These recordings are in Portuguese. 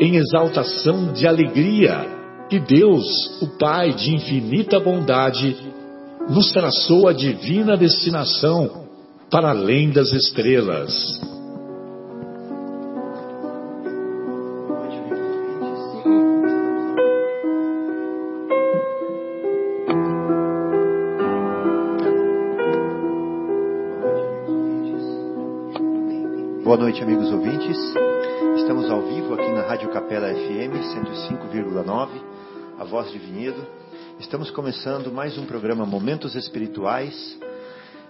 em exaltação de alegria, que Deus, o Pai de infinita bondade, nos traçou a divina destinação para além das estrelas. Boa noite, amigos ouvintes. Estamos ao vivo aqui na Rádio Capela FM 105,9, a voz de Vinhedo. Estamos começando mais um programa Momentos Espirituais,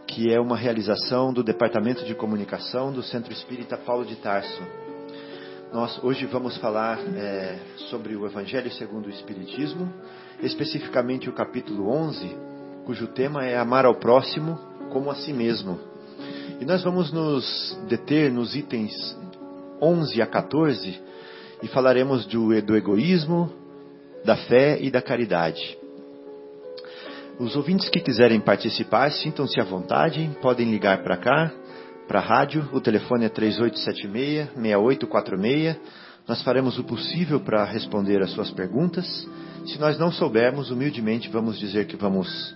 que é uma realização do Departamento de Comunicação do Centro Espírita Paulo de Tarso. Nós hoje vamos falar sobre o Evangelho segundo o Espiritismo, especificamente o capítulo 11, cujo tema é Amar ao Próximo como a Si Mesmo. E nós vamos nos deter nos itens 11 a 14 e falaremos do egoísmo, da fé e da caridade. Os ouvintes que quiserem participar, sintam-se à vontade, podem ligar para cá, para a rádio, o telefone é 3876-6846. Nós faremos o possível para responder às suas perguntas. Se nós não soubermos, humildemente vamos dizer que vamos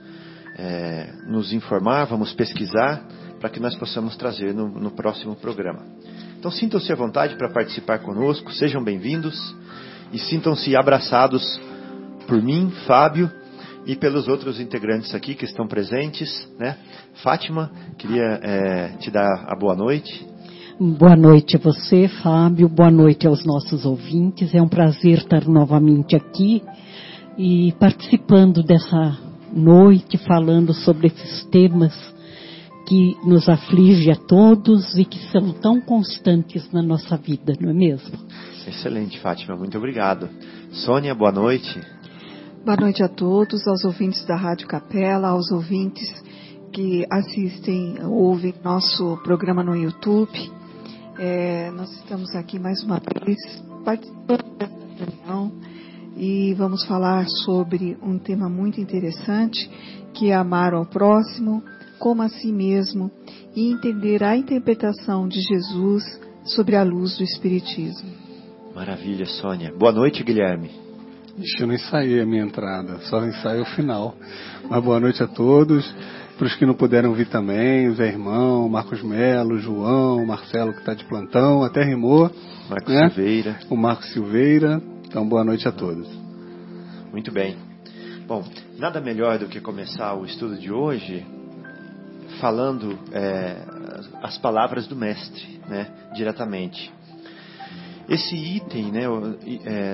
nos informar, vamos pesquisar, para que nós possamos trazer no próximo programa. Então sintam-se à vontade para participar conosco, sejam bem-vindos e sintam-se abraçados por mim, Fábio, e pelos outros integrantes aqui que estão presentes, né? Fátima, queria te dar a boa noite. Boa noite a você, Fábio, boa noite aos nossos ouvintes. É um prazer estar novamente aqui e participando dessa noite, falando sobre esses temas que nos aflige a todos e que são tão constantes na nossa vida, não é mesmo? Excelente, Fátima, muito obrigado. Sônia, boa noite. Boa noite a todos, aos ouvintes da Rádio Capela, aos ouvintes que assistem, ouvem nosso programa no YouTube. Nós estamos aqui mais uma vez participando dessa reunião e vamos falar sobre um tema muito interessante, que é amar ao próximo como a si mesmo, e entender a interpretação de Jesus sobre a luz do Espiritismo. Maravilha, Sônia. Boa noite, Guilherme. Ixi, eu não ensaiei a minha entrada, só ensaiei o final. Mas boa noite a todos, para os que não puderam vir também, o Zé Irmão, Marcos Melo, João, Marcelo, que está de plantão, até rimou. Marcos, né? Silveira. O Marcos Silveira. Então, boa noite a todos. Muito bem. Bom, nada melhor do que começar o estudo de hoje falando as palavras do Mestre, né, diretamente. Esse item, né,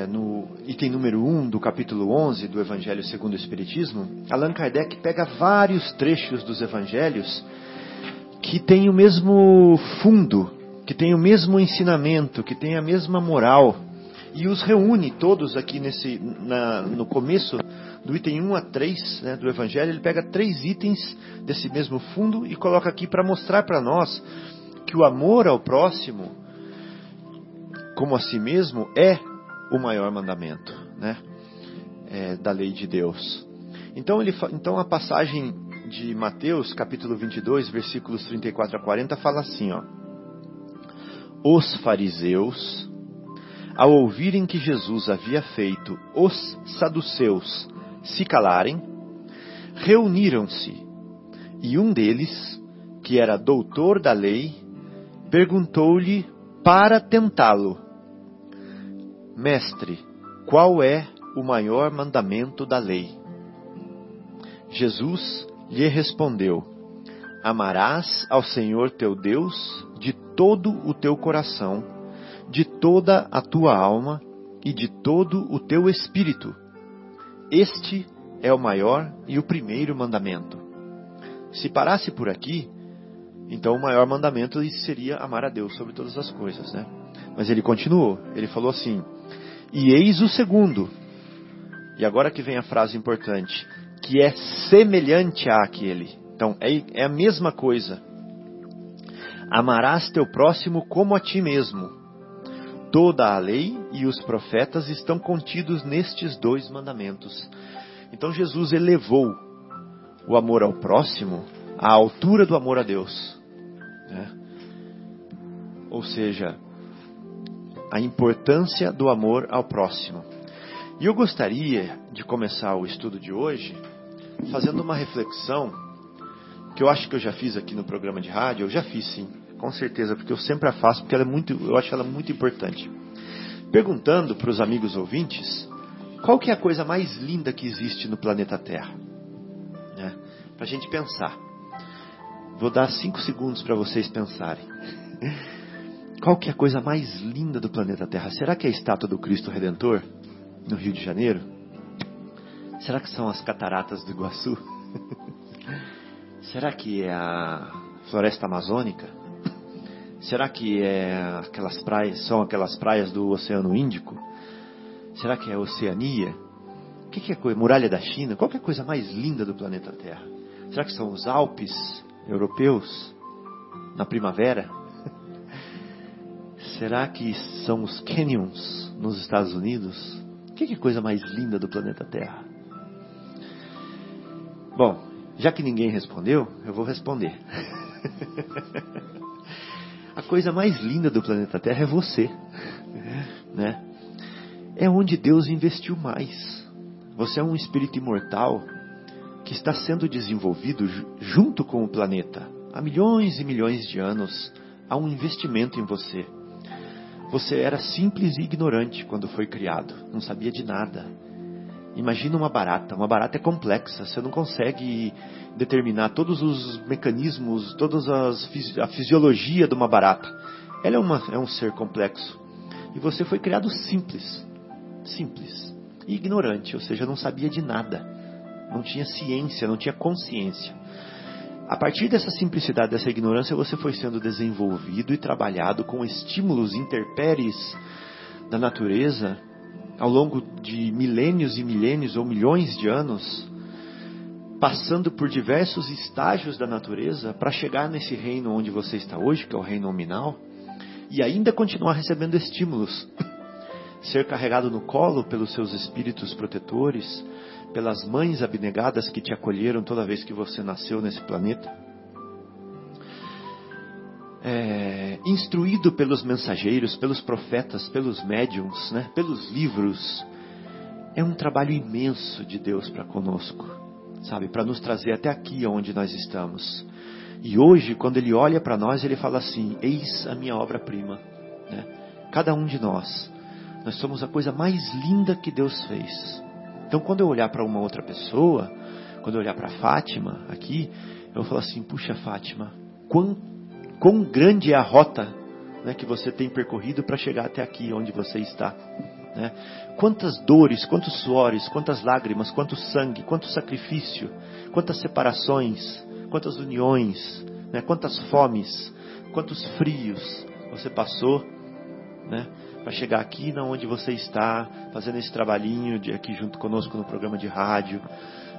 no item número 1 do capítulo 11 do Evangelho segundo o Espiritismo, Allan Kardec pega vários trechos dos Evangelhos que têm o mesmo fundo, que têm o mesmo ensinamento, que têm a mesma moral, e os reúne todos aqui no começo do item 1 a 3, né, do Evangelho. Ele pega três itens desse mesmo fundo e coloca aqui para mostrar para nós que o amor ao próximo, como a si mesmo, é o maior mandamento, né, da lei de Deus. Então a passagem de Mateus, capítulo 22, versículos 34 a 40, fala assim, ó: os fariseus, ao ouvirem que Jesus havia feito os saduceus se calarem, reuniram-se, e um deles, que era doutor da lei, perguntou-lhe para tentá-lo: Mestre, qual é o maior mandamento da lei. Jesus lhe respondeu: amarás ao Senhor teu Deus de todo o teu coração, de toda a tua alma e de todo o teu espírito. Este é o maior e o primeiro mandamento. Se parasse por aqui, então o maior mandamento seria amar a Deus sobre todas as coisas, né? Mas ele continuou, ele falou assim: e eis o segundo. E agora que vem a frase importante, que é semelhante àquele. Então, é a mesma coisa. Amarás teu próximo como a ti mesmo. Toda a lei e os profetas estão contidos nestes dois mandamentos. Então, Jesus elevou o amor ao próximo à altura do amor a Deus, né? Ou seja, a importância do amor ao próximo. E eu gostaria de começar o estudo de hoje fazendo uma reflexão que eu acho que eu já fiz aqui no programa de rádio. Eu já fiz, sim, com certeza, porque eu sempre a faço, porque eu acho ela muito importante. Perguntando para os amigos ouvintes, qual que é a coisa mais linda que existe no planeta Terra? Né? Para a gente pensar. Vou dar 5 segundos para vocês pensarem. Qual que é a coisa mais linda do planeta Terra? Será que é a estátua do Cristo Redentor, no Rio de Janeiro? Será que são as Cataratas do Iguaçu? Será que é a Floresta Amazônica? Será que é aquelas praias do Oceano Índico? Será que é a Oceania? O que é a Muralha da China? Qual que é a coisa mais linda do planeta Terra? Será que são os Alpes europeus na primavera? Será que são os canyons nos Estados Unidos? Que é a coisa mais linda do planeta Terra? Bom, já que ninguém respondeu, eu vou responder. A coisa mais linda do planeta Terra é você, né? É onde Deus investiu mais. Você é um espírito imortal que está sendo desenvolvido junto com o planeta. Há milhões e milhões de anos, há um investimento em você. Você era simples e ignorante quando foi criado, não sabia de nada. Imagina uma barata é complexa, você não consegue determinar todos os mecanismos, toda a fisiologia de uma barata. Ela é um ser complexo e você foi criado simples e ignorante, ou seja, não sabia de nada, não tinha ciência, não tinha consciência. A partir dessa simplicidade, dessa ignorância, você foi sendo desenvolvido e trabalhado com estímulos intempéries da natureza ao longo de milênios e milênios ou milhões de anos, passando por diversos estágios da natureza para chegar nesse reino onde você está hoje, que é o reino nominal, e ainda continuar recebendo estímulos, ser carregado no colo pelos seus espíritos protetores, pelas mães abnegadas que te acolheram toda vez que você nasceu nesse planeta, instruído pelos mensageiros, pelos profetas, pelos médiums, né, pelos livros. É um trabalho imenso de Deus para conosco, sabe, para nos trazer até aqui onde nós estamos. E hoje, quando Ele olha para nós, Ele fala assim: eis a minha obra-prima, né? Cada um de nós somos a coisa mais linda que Deus fez. Então, quando eu olhar para uma outra pessoa, quando eu olhar para Fátima aqui, eu vou falar assim: puxa, Fátima, quão grande é a rota, né, que você tem percorrido para chegar até aqui onde você está, né? Quantas dores, quantos suores, quantas lágrimas, quanto sangue, quanto sacrifício, quantas separações, quantas uniões, né, quantas fomes, quantos frios você passou, né, para chegar aqui na onde você está, fazendo esse trabalhinho de aqui junto conosco no programa de rádio,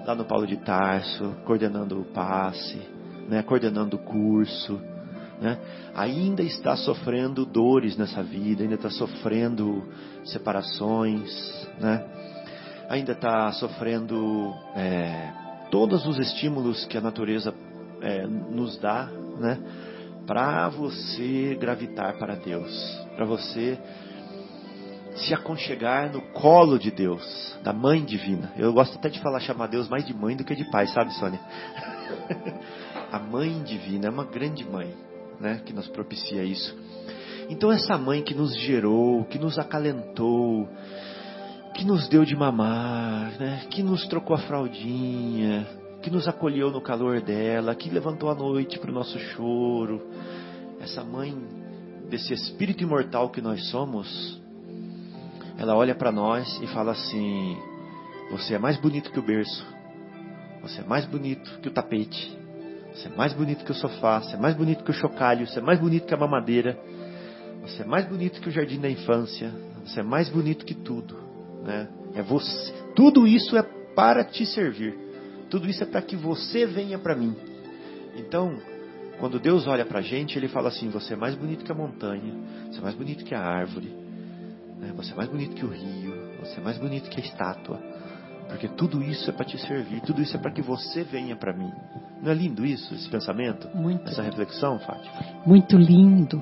lá no Paulo de Tarso, coordenando o passe, né, coordenando o curso, né? Ainda está sofrendo dores nessa vida, ainda está sofrendo separações, né? Ainda está sofrendo todos os estímulos que a natureza nos dá, né, para você gravitar para Deus, para você se aconchegar no colo de Deus, da Mãe Divina. Eu gosto até de chamar Deus mais de mãe do que de pai, sabe, Sônia? A Mãe Divina é uma grande mãe, né, que nos propicia isso. Então, essa mãe que nos gerou, que nos acalentou, que nos deu de mamar, né? Que nos trocou a fraldinha, que nos acolheu no calor dela, que levantou a noite para o nosso choro. Essa mãe desse espírito imortal que nós somos, ela olha para nós e fala assim: você é mais bonito que o berço, você é mais bonito que o tapete, você é mais bonito que o sofá, você é mais bonito que o chocalho, você é mais bonito que a mamadeira, você é mais bonito que o jardim da infância, você é mais bonito que tudo, né? É você. Tudo isso é para te servir, tudo isso é para que você venha para mim. Então, quando Deus olha para a gente, Ele fala assim: você é mais bonito que a montanha, você é mais bonito que a árvore, né? Você é mais bonito que o rio, você é mais bonito que a estátua, porque tudo isso é para te servir, tudo isso é para que você venha para mim. Não é lindo isso, esse pensamento? Muito. Essa reflexão, Fátima? Muito lindo.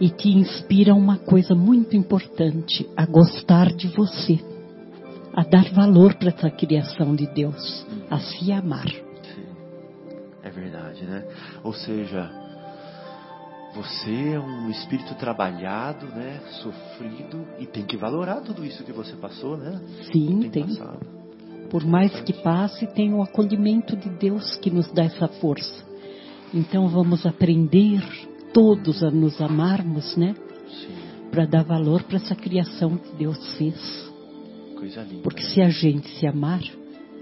E que inspira uma coisa muito importante: a gostar de você, a dar valor para essa criação de Deus, a se amar. Sim, é verdade, né? Ou seja, você é um espírito trabalhado, né? Sofrido, e tem que valorar tudo isso que você passou, né? Sim, tem. Por mais que passe, tem o acolhimento de Deus que nos dá essa força. Então vamos aprender todos a nos amarmos, né? Para dar valor para essa criação que Deus fez. Coisa linda. Porque se a gente se amar,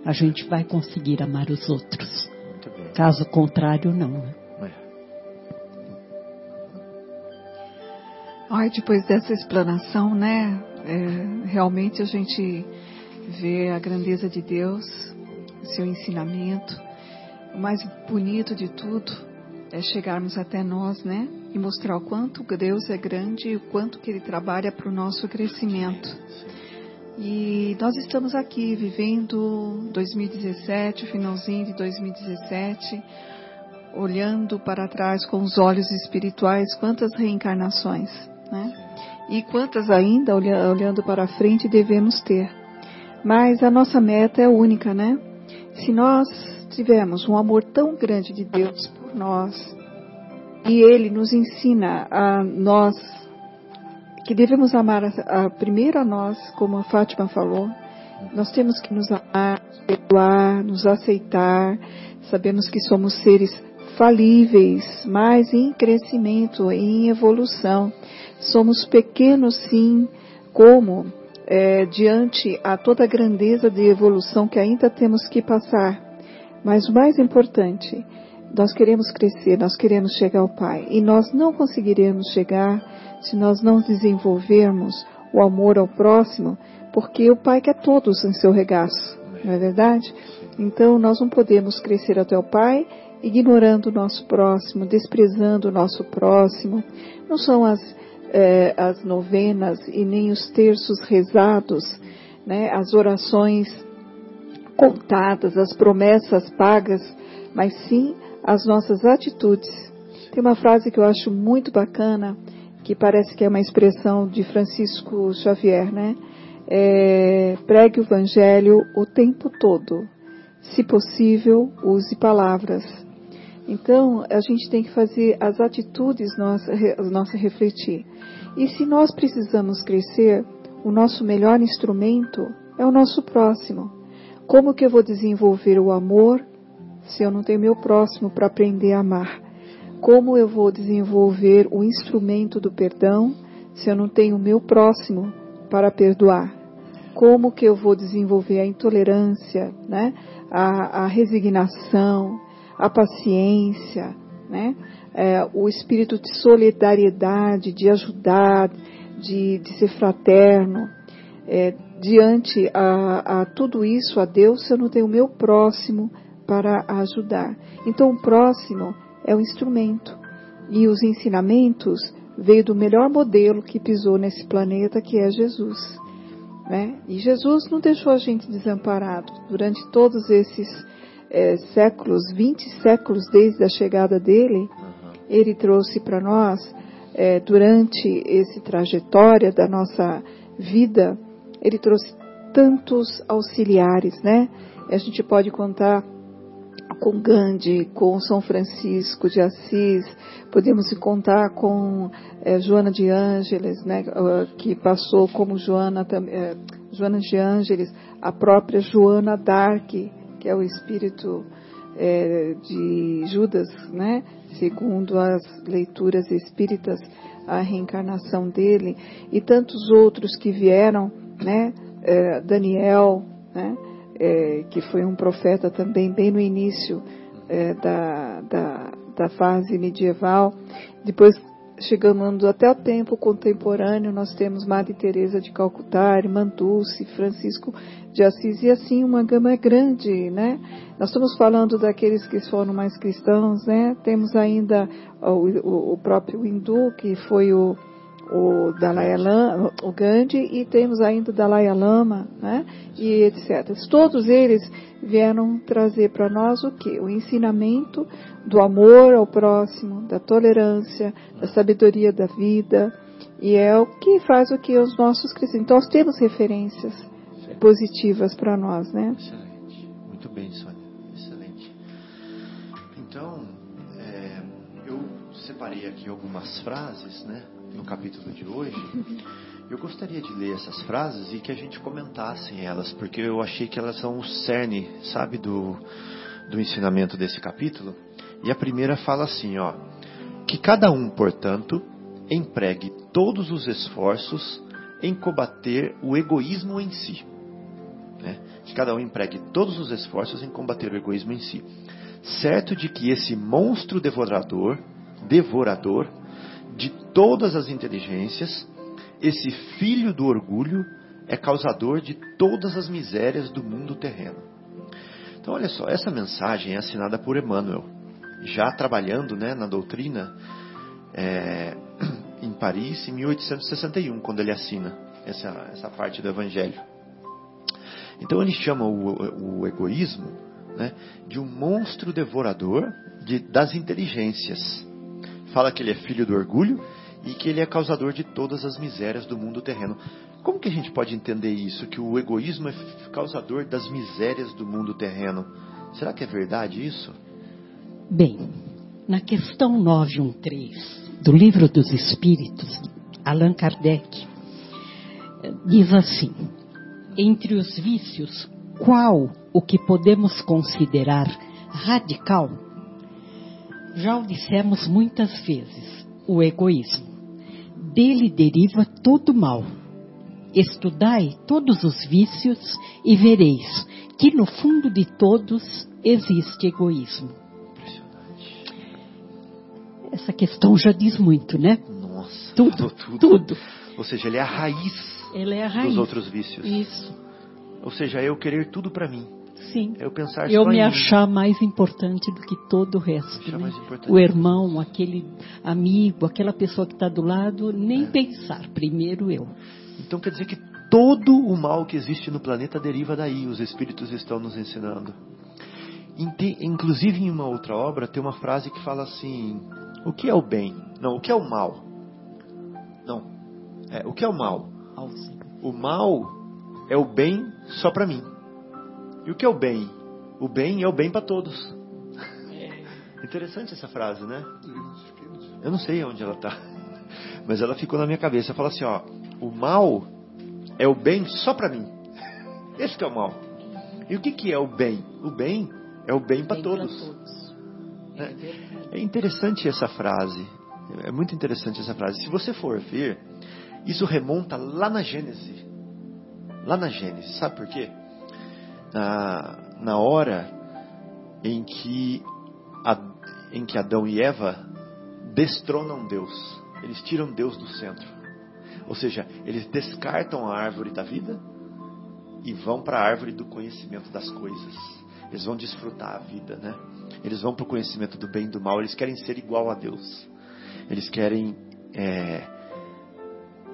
a gente vai conseguir amar os outros. Muito bem. Caso contrário, não, né? Ai, depois dessa explanação, né? Realmente a gente vê a grandeza de Deus, o seu ensinamento. O mais bonito de tudo é chegarmos até nós, né? E mostrar o quanto Deus é grande e o quanto que Ele trabalha para o nosso crescimento. E nós estamos aqui vivendo 2017, o finalzinho de 2017, olhando para trás com os olhos espirituais, quantas reencarnações, né? E quantas ainda, olhando para frente, devemos ter. Mas a nossa meta é única, né? Se nós tivemos um amor tão grande de Deus por nós, e Ele nos ensina a nós, que devemos amar primeiro a nós, como a Fátima falou, nós temos que nos amar, perdoar, nos aceitar, sabemos que somos seres falíveis, mas em crescimento, em evolução. Somos pequenos, sim, como diante a toda a grandeza de evolução que ainda temos que passar. Mas o mais importante, nós queremos crescer, nós queremos chegar ao Pai. E nós não conseguiremos chegar se nós não desenvolvermos o amor ao próximo, porque o Pai quer todos em seu regaço, não é verdade? Então, nós não podemos crescer até o Pai ignorando o nosso próximo, desprezando o nosso próximo. Não são as novenas e nem os terços rezados, né? As orações contadas, as promessas pagas, mas sim as nossas atitudes. Tem uma frase que eu acho muito bacana, que parece que é uma expressão de Francisco Xavier, né? Pregue o Evangelho o tempo todo. Se possível, use palavras. Então, a gente tem que fazer as atitudes nossa refletir. E se nós precisamos crescer, o nosso melhor instrumento é o nosso próximo. Como que eu vou desenvolver o amor se eu não tenho meu próximo para aprender a amar? Como eu vou desenvolver o instrumento do perdão se eu não tenho o meu próximo para perdoar? Como que eu vou desenvolver a intolerância, né? A resignação, a paciência, né? O espírito de solidariedade, de ajudar, de ser fraterno. Diante a tudo isso, a Deus, eu não tenho o meu próximo para ajudar. Então, o próximo é o instrumento. E os ensinamentos veio do melhor modelo que pisou nesse planeta, que é Jesus, né? E Jesus não deixou a gente desamparado. Durante todos esses séculos, 20 séculos desde a chegada dele, ele trouxe para nós, durante essa trajetória da nossa vida, ele trouxe tantos auxiliares, né? A gente pode contar com Gandhi, com São Francisco de Assis, podemos contar com Joana de Ângeles, né, que passou como Joana, Joana de Ângeles, a própria Joana d'Arc, que é o espírito de Judas, né? Segundo as leituras espíritas, a reencarnação dele, e tantos outros que vieram, né? Daniel, né? Que foi um profeta também bem no início da fase medieval. Depois, chegando até o tempo contemporâneo, nós temos Madre Teresa de Calcutá, Irmã Dulce, Francisco de Assis, e assim uma gama grande, né? Nós estamos falando daqueles que foram mais cristãos, né? Temos ainda o próprio hindu, que foi o Dalai Lama, o Gandhi, e temos ainda o Dalai Lama, né? E etc. Todos eles vieram trazer para nós o quê? O ensinamento do amor ao próximo, da tolerância, da sabedoria da vida, e é o que faz o que os nossos cristãos. Então, nós temos referências positivas para nós, né? Excelente. Muito bem, Sônia. Excelente. Então, eu separei aqui algumas frases, né? No capítulo de hoje, eu gostaria de ler essas frases e que a gente comentasse elas, porque eu achei que elas são o cerne, sabe, do ensinamento desse capítulo. E a primeira fala assim, ó: que cada um, portanto, empregue todos os esforços em combater o egoísmo em si, né? Que cada um empregue todos os esforços em combater o egoísmo em si, certo de que esse monstro devorador de todas as inteligências, esse filho do orgulho é causador de todas as misérias do mundo terreno. Então, olha só, essa mensagem é assinada por Emmanuel, já trabalhando, né, na doutrina em Paris, em 1861, quando ele assina essa parte do Evangelho. Então, ele chama o egoísmo, né, de um monstro devorador das inteligências. Fala que ele é filho do orgulho e que ele é causador de todas as misérias do mundo terreno. Como que a gente pode entender isso? Que o egoísmo é causador das misérias do mundo terreno. Será que é verdade isso? Bem, na questão 913 do Livro dos Espíritos, Allan Kardec diz assim: entre os vícios, qual o que podemos considerar radical? Já o dissemos muitas vezes, o egoísmo. Dele deriva todo mal. Estudai todos os vícios e vereis que no fundo de todos existe egoísmo. Impressionante. Essa questão já diz muito, né? Nossa, tudo. Ou seja, ele é a raiz, dos outros vícios. Isso. Ou seja, eu querer tudo para mim. Sim, eu me achar mais importante do que todo o resto, né? O irmão, aquele amigo, aquela pessoa que está do lado, nem pensar, primeiro eu. Então quer dizer que todo o mal que existe no planeta deriva daí, os espíritos estão nos ensinando. Inclusive, em uma outra obra tem uma frase que fala assim: o que é o bem? Não, o que é o mal? Não, o que é o mal? O mal é o bem só para mim. E o que é o bem? O bem é o bem para todos. Interessante essa frase, né? Eu não sei onde ela está, mas ela ficou na minha cabeça. Fala assim, ó: o mal é o bem só para mim. Esse que é o mal. E o que é o bem? O bem é o bem para todos. Né? É interessante essa frase. É muito interessante essa frase. Se você for ver, isso remonta lá na Gênesis. Lá na Gênesis. Sabe por quê? Na hora em que Adão e Eva destronam Deus, eles tiram Deus do centro. Ou seja, eles descartam a árvore da vida e vão para a árvore do conhecimento das coisas. Eles vão desfrutar a vida, né? Eles vão para o conhecimento do bem e do mal. Eles querem ser igual a Deus. Eles querem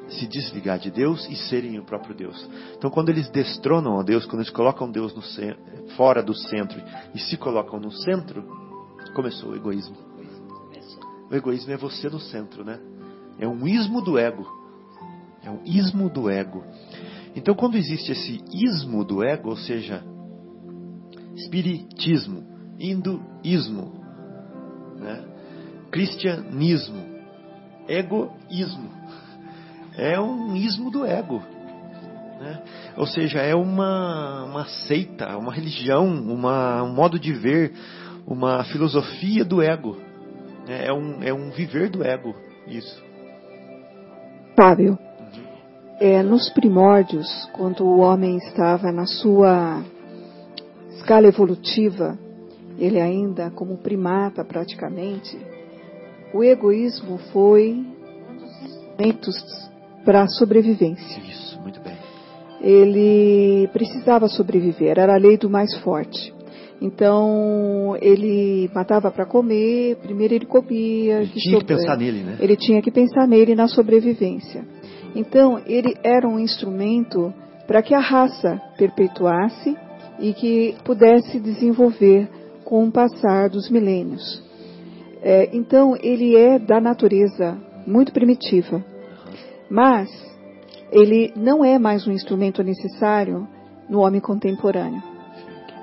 se desligar de Deus e serem o próprio Deus. Então, quando eles destronam a Deus, quando eles colocam Deus fora do centro e se colocam no centro, começou o egoísmo. O egoísmo é você no centro, né? É um ismo do ego. É um ismo do ego. Então, quando existe esse ismo do ego, ou seja, espiritismo, hinduísmo, né? Cristianismo, egoísmo, é um ismo do ego. né? Ou seja, é uma seita, uma religião, um modo de ver, uma filosofia do ego, né? É um viver do ego, isso. Fábio, nos primórdios, quando o homem estava na sua escala evolutiva, ele ainda como primata praticamente, o egoísmo foi um dos instrumentos para a sobrevivência. Isso, muito bem. Ele precisava sobreviver, era a lei do mais forte. Então, ele matava para comer, primeiro ele comia. Ele tinha que pensar nele, né? Ele tinha que pensar nele, na sobrevivência. Então, ele era um instrumento para que a raça perpetuasse e que pudesse desenvolver com o passar dos milênios. Então, ele é da natureza muito primitiva, mas ele não é mais um instrumento necessário no homem contemporâneo.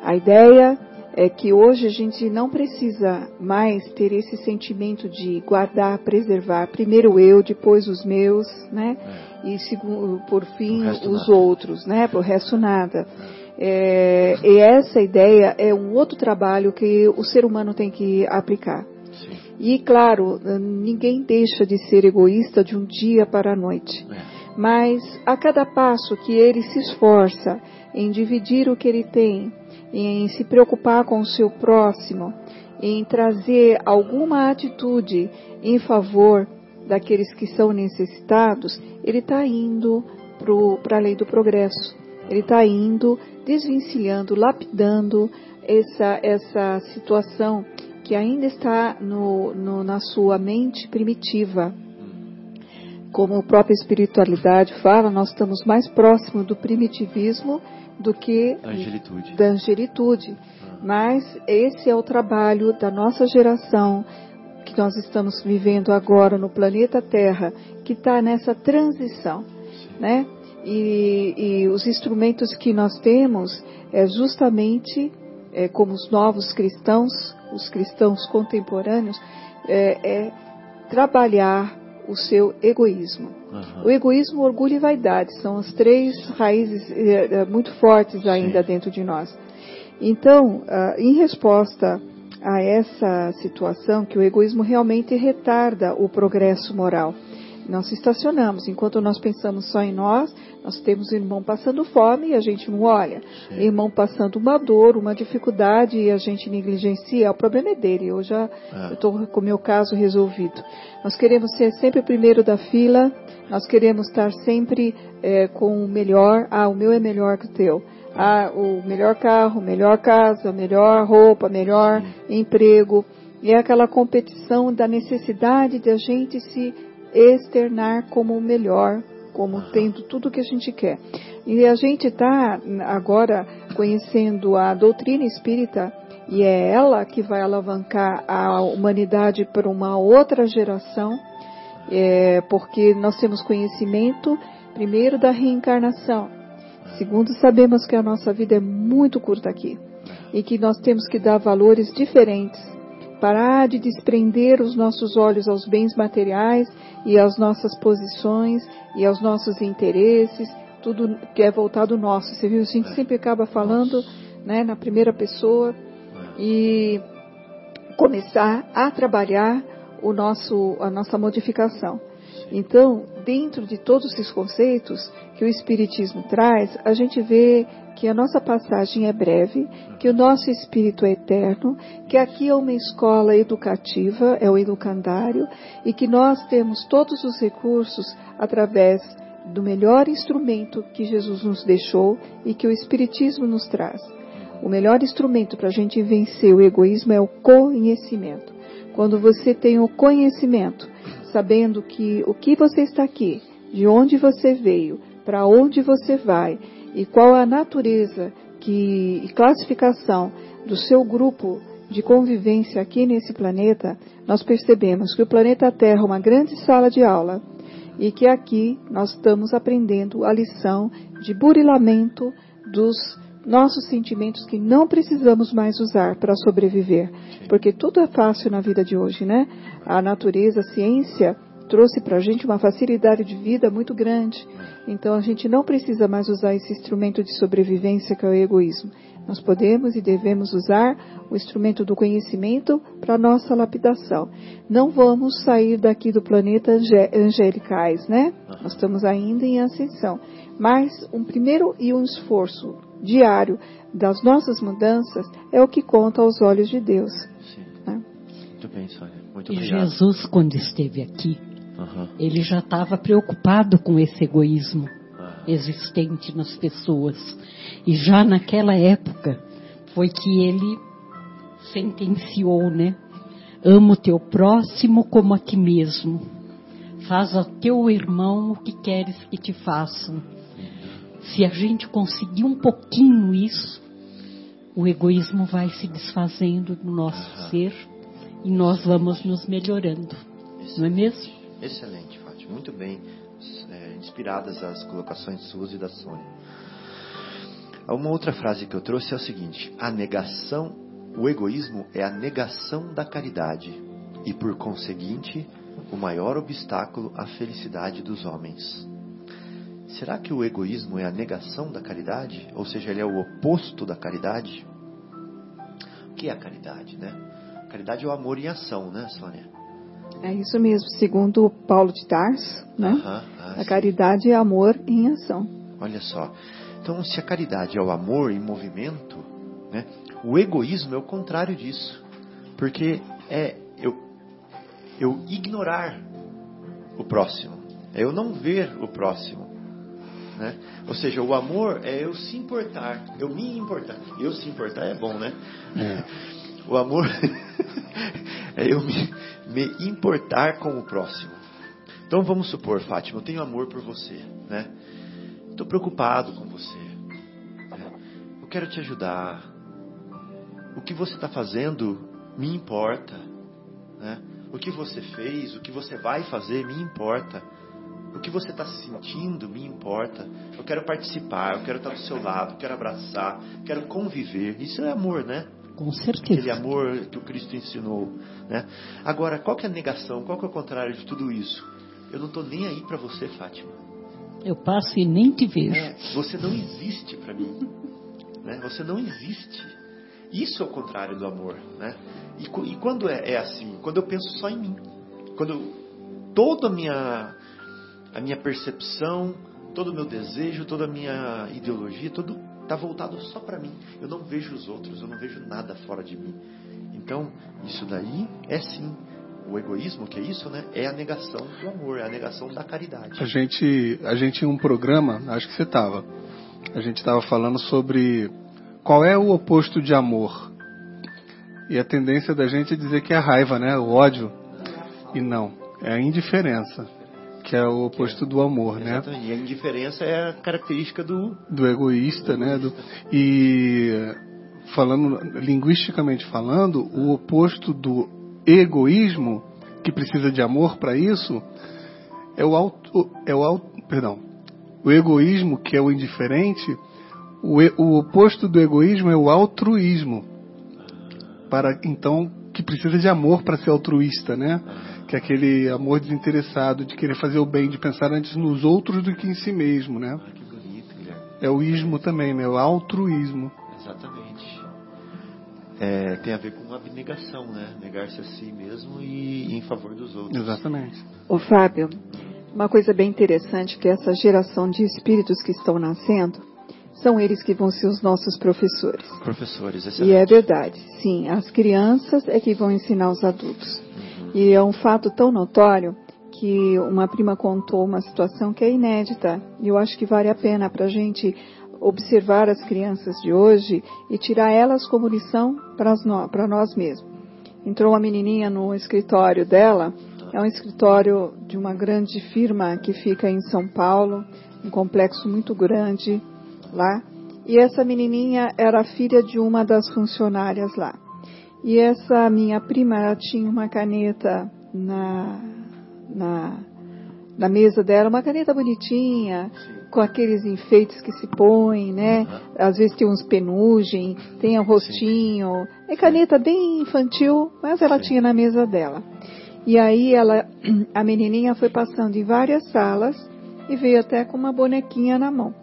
A ideia é que hoje a gente não precisa mais ter esse sentimento de guardar, preservar, primeiro eu, depois os meus, né? E por fim os outros, né? Por resto nada. E essa ideia é um outro trabalho que o ser humano tem que aplicar. Sim. E claro, ninguém deixa de ser egoísta de um dia para a noite. Mas a cada passo que ele se esforça em dividir o que ele tem, em se preocupar com o seu próximo, em trazer alguma atitude em favor daqueles que são necessitados, ele está indo para a lei do progresso. Ele está indo, desvencilhando, lapidando essa situação que ainda está na sua mente primitiva. Como a própria espiritualidade fala, nós estamos mais próximos do primitivismo do que da angelitude. Mas esse é o trabalho da nossa geração que nós estamos vivendo agora no planeta Terra, que está nessa transição, né? E os instrumentos que nós temos é justamente, como os novos cristãos, os cristãos contemporâneos, trabalhar o seu egoísmo. Uhum. O egoísmo, orgulho e vaidade são as três raízes muito fortes ainda. Sim. Dentro de nós. Então, em resposta a essa situação, que o egoísmo realmente retarda o progresso moral. Nós estacionamos, enquanto nós pensamos só em nós temos o irmão passando fome e a gente não olha. Sim. Irmão passando uma dor, uma dificuldade e a gente negligencia, o problema é dele, eu já estou com o meu caso resolvido. Nós queremos ser sempre o primeiro da fila, nós queremos estar sempre com o melhor, o meu é melhor que o teu. O melhor carro, melhor casa, melhor roupa, melhor emprego. E é aquela competição da necessidade de a gente se externar como o melhor, como tendo tudo o que a gente quer. E a gente está agora conhecendo a doutrina espírita, e é ela que vai alavancar a humanidade para uma outra geração, porque nós temos conhecimento, primeiro, da reencarnação. Segundo, sabemos que a nossa vida é muito curta aqui e que nós temos que dar valores diferentes. Parar de desprender os nossos olhos aos bens materiais e às nossas posições e aos nossos interesses, tudo que é voltado nosso. Você viu, a gente sempre acaba falando, né, na primeira pessoa, e começar a trabalhar a nossa modificação. Então, dentro de todos esses conceitos que o Espiritismo traz, a gente vê que a nossa passagem é breve, que o nosso espírito é eterno, que aqui é uma escola educativa, é o educandário, e que nós temos todos os recursos através do melhor instrumento que Jesus nos deixou e que o Espiritismo nos traz. O melhor instrumento para a gente vencer o egoísmo é o conhecimento. Quando você tem o conhecimento, sabendo que o que você está aqui, de onde você veio, para onde você vai, e qual a natureza e classificação do seu grupo de convivência aqui nesse planeta, nós percebemos que o planeta Terra é uma grande sala de aula e que aqui nós estamos aprendendo a lição de burilamento dos nossos sentimentos que não precisamos mais usar para sobreviver. Porque tudo é fácil na vida de hoje, né? A natureza, a ciência trouxe para a gente uma facilidade de vida muito grande. Então a gente não precisa mais usar esse instrumento de sobrevivência que é o egoísmo. Nós podemos e devemos usar o instrumento do conhecimento para a nossa lapidação. Não vamos sair daqui do planeta angelicais, né? Nós estamos ainda em ascensão. Mas um esforço diário das nossas mudanças é o que conta aos olhos de Deus. Sim. Né? Muito bem, Sônia. Muito obrigado. Jesus, quando esteve aqui, ele já estava preocupado com esse egoísmo existente nas pessoas. E já naquela época foi que ele sentenciou, né? Ama o teu próximo como a ti mesmo. Faz ao teu irmão o que queres que te façam. Se a gente conseguir um pouquinho isso, o egoísmo vai se desfazendo do nosso ser e nós vamos nos melhorando. Excelente. Não é mesmo? Excelente, Fátima. Muito bem. Inspiradas as colocações suas e da Sônia. Uma outra frase que eu trouxe é o seguinte: a negação, o egoísmo é a negação da caridade e, por conseguinte, o maior obstáculo à felicidade dos homens. Será que o egoísmo é a negação da caridade? Ou seja, ele é o oposto da caridade? O que é a caridade, né? A caridade é o amor em ação, né, Sônia? É isso mesmo, segundo Paulo de Tarso, né? A caridade é amor em ação. Olha só. Então, se a caridade é o amor em movimento, né, o egoísmo é o contrário disso. Porque é eu ignorar o próximo, é eu não ver o próximo. Né? Ou seja, o amor é eu se importar, eu me importar. Eu se importar é bom, né? É. O amor é eu me importar com o próximo. Então, vamos supor, Fátima, eu tenho amor por você, né? Estou preocupado com você, eu quero te ajudar, o que você está fazendo me importa, né? O que você fez, o que você vai fazer me importa, o que você está sentindo me importa, eu quero participar, eu quero estar do seu lado, quero abraçar, quero conviver. Isso é amor, né? Com certeza. Aquele amor que o Cristo ensinou, né? Agora, qual que é a negação, qual que é o contrário de tudo isso? Eu não estou nem aí para você, Fátima. Eu passo e nem te vejo. Você não existe para mim. Né? Você não existe. Isso é o contrário do amor. Né? E quando é assim? Quando eu penso só em mim. Quando toda a minha percepção, todo o meu desejo, toda a minha ideologia, tudo está voltado só para mim. Eu não vejo os outros, eu não vejo nada fora de mim. Então, isso daí é sim. O egoísmo, que é isso, né? É a negação do amor, é a negação da caridade. A gente em um programa, acho que você estava, a gente estava falando sobre qual é o oposto de amor. E a tendência da gente é dizer que é a raiva, né? O ódio. E não, é a indiferença, que é o oposto do amor, né? Exatamente. E a indiferença é a característica do egoísta, né? E falando, linguisticamente falando, o oposto do egoísmo, que precisa de amor para isso, é o egoísmo, que é o indiferente. O oposto do egoísmo é o altruísmo, para então, que precisa de amor para ser altruísta, né? Que é aquele amor desinteressado, de querer fazer o bem, de pensar antes nos outros do que em si mesmo, né? Ah, que bonito, Guilherme. É o ismo também, né? O altruísmo. Exatamente. Tem a ver com abnegação, né? Negar-se a si mesmo e em favor dos outros. Exatamente. Ô Fábio, uma coisa bem interessante que essa geração de espíritos que estão nascendo, são eles que vão ser os nossos professores. Professores, excelente. E é verdade, sim. As crianças é que vão ensinar os adultos. Uhum. E é um fato tão notório que uma prima contou uma situação que é inédita. E eu acho que vale a pena para a gente observar as crianças de hoje e tirar elas como lição para nós mesmos. Entrou uma menininha no escritório dela, é um escritório de uma grande firma que fica em São Paulo, um complexo muito grande lá, e essa menininha era filha de uma das funcionárias lá. E essa minha prima, ela tinha uma caneta na mesa dela, uma caneta bonitinha, com aqueles enfeites que se põem, né? Às vezes tem uns penugem, tem o rostinho. É caneta bem infantil, mas ela tinha na mesa dela. E aí a menininha foi passando em várias salas e veio até com uma bonequinha na mão.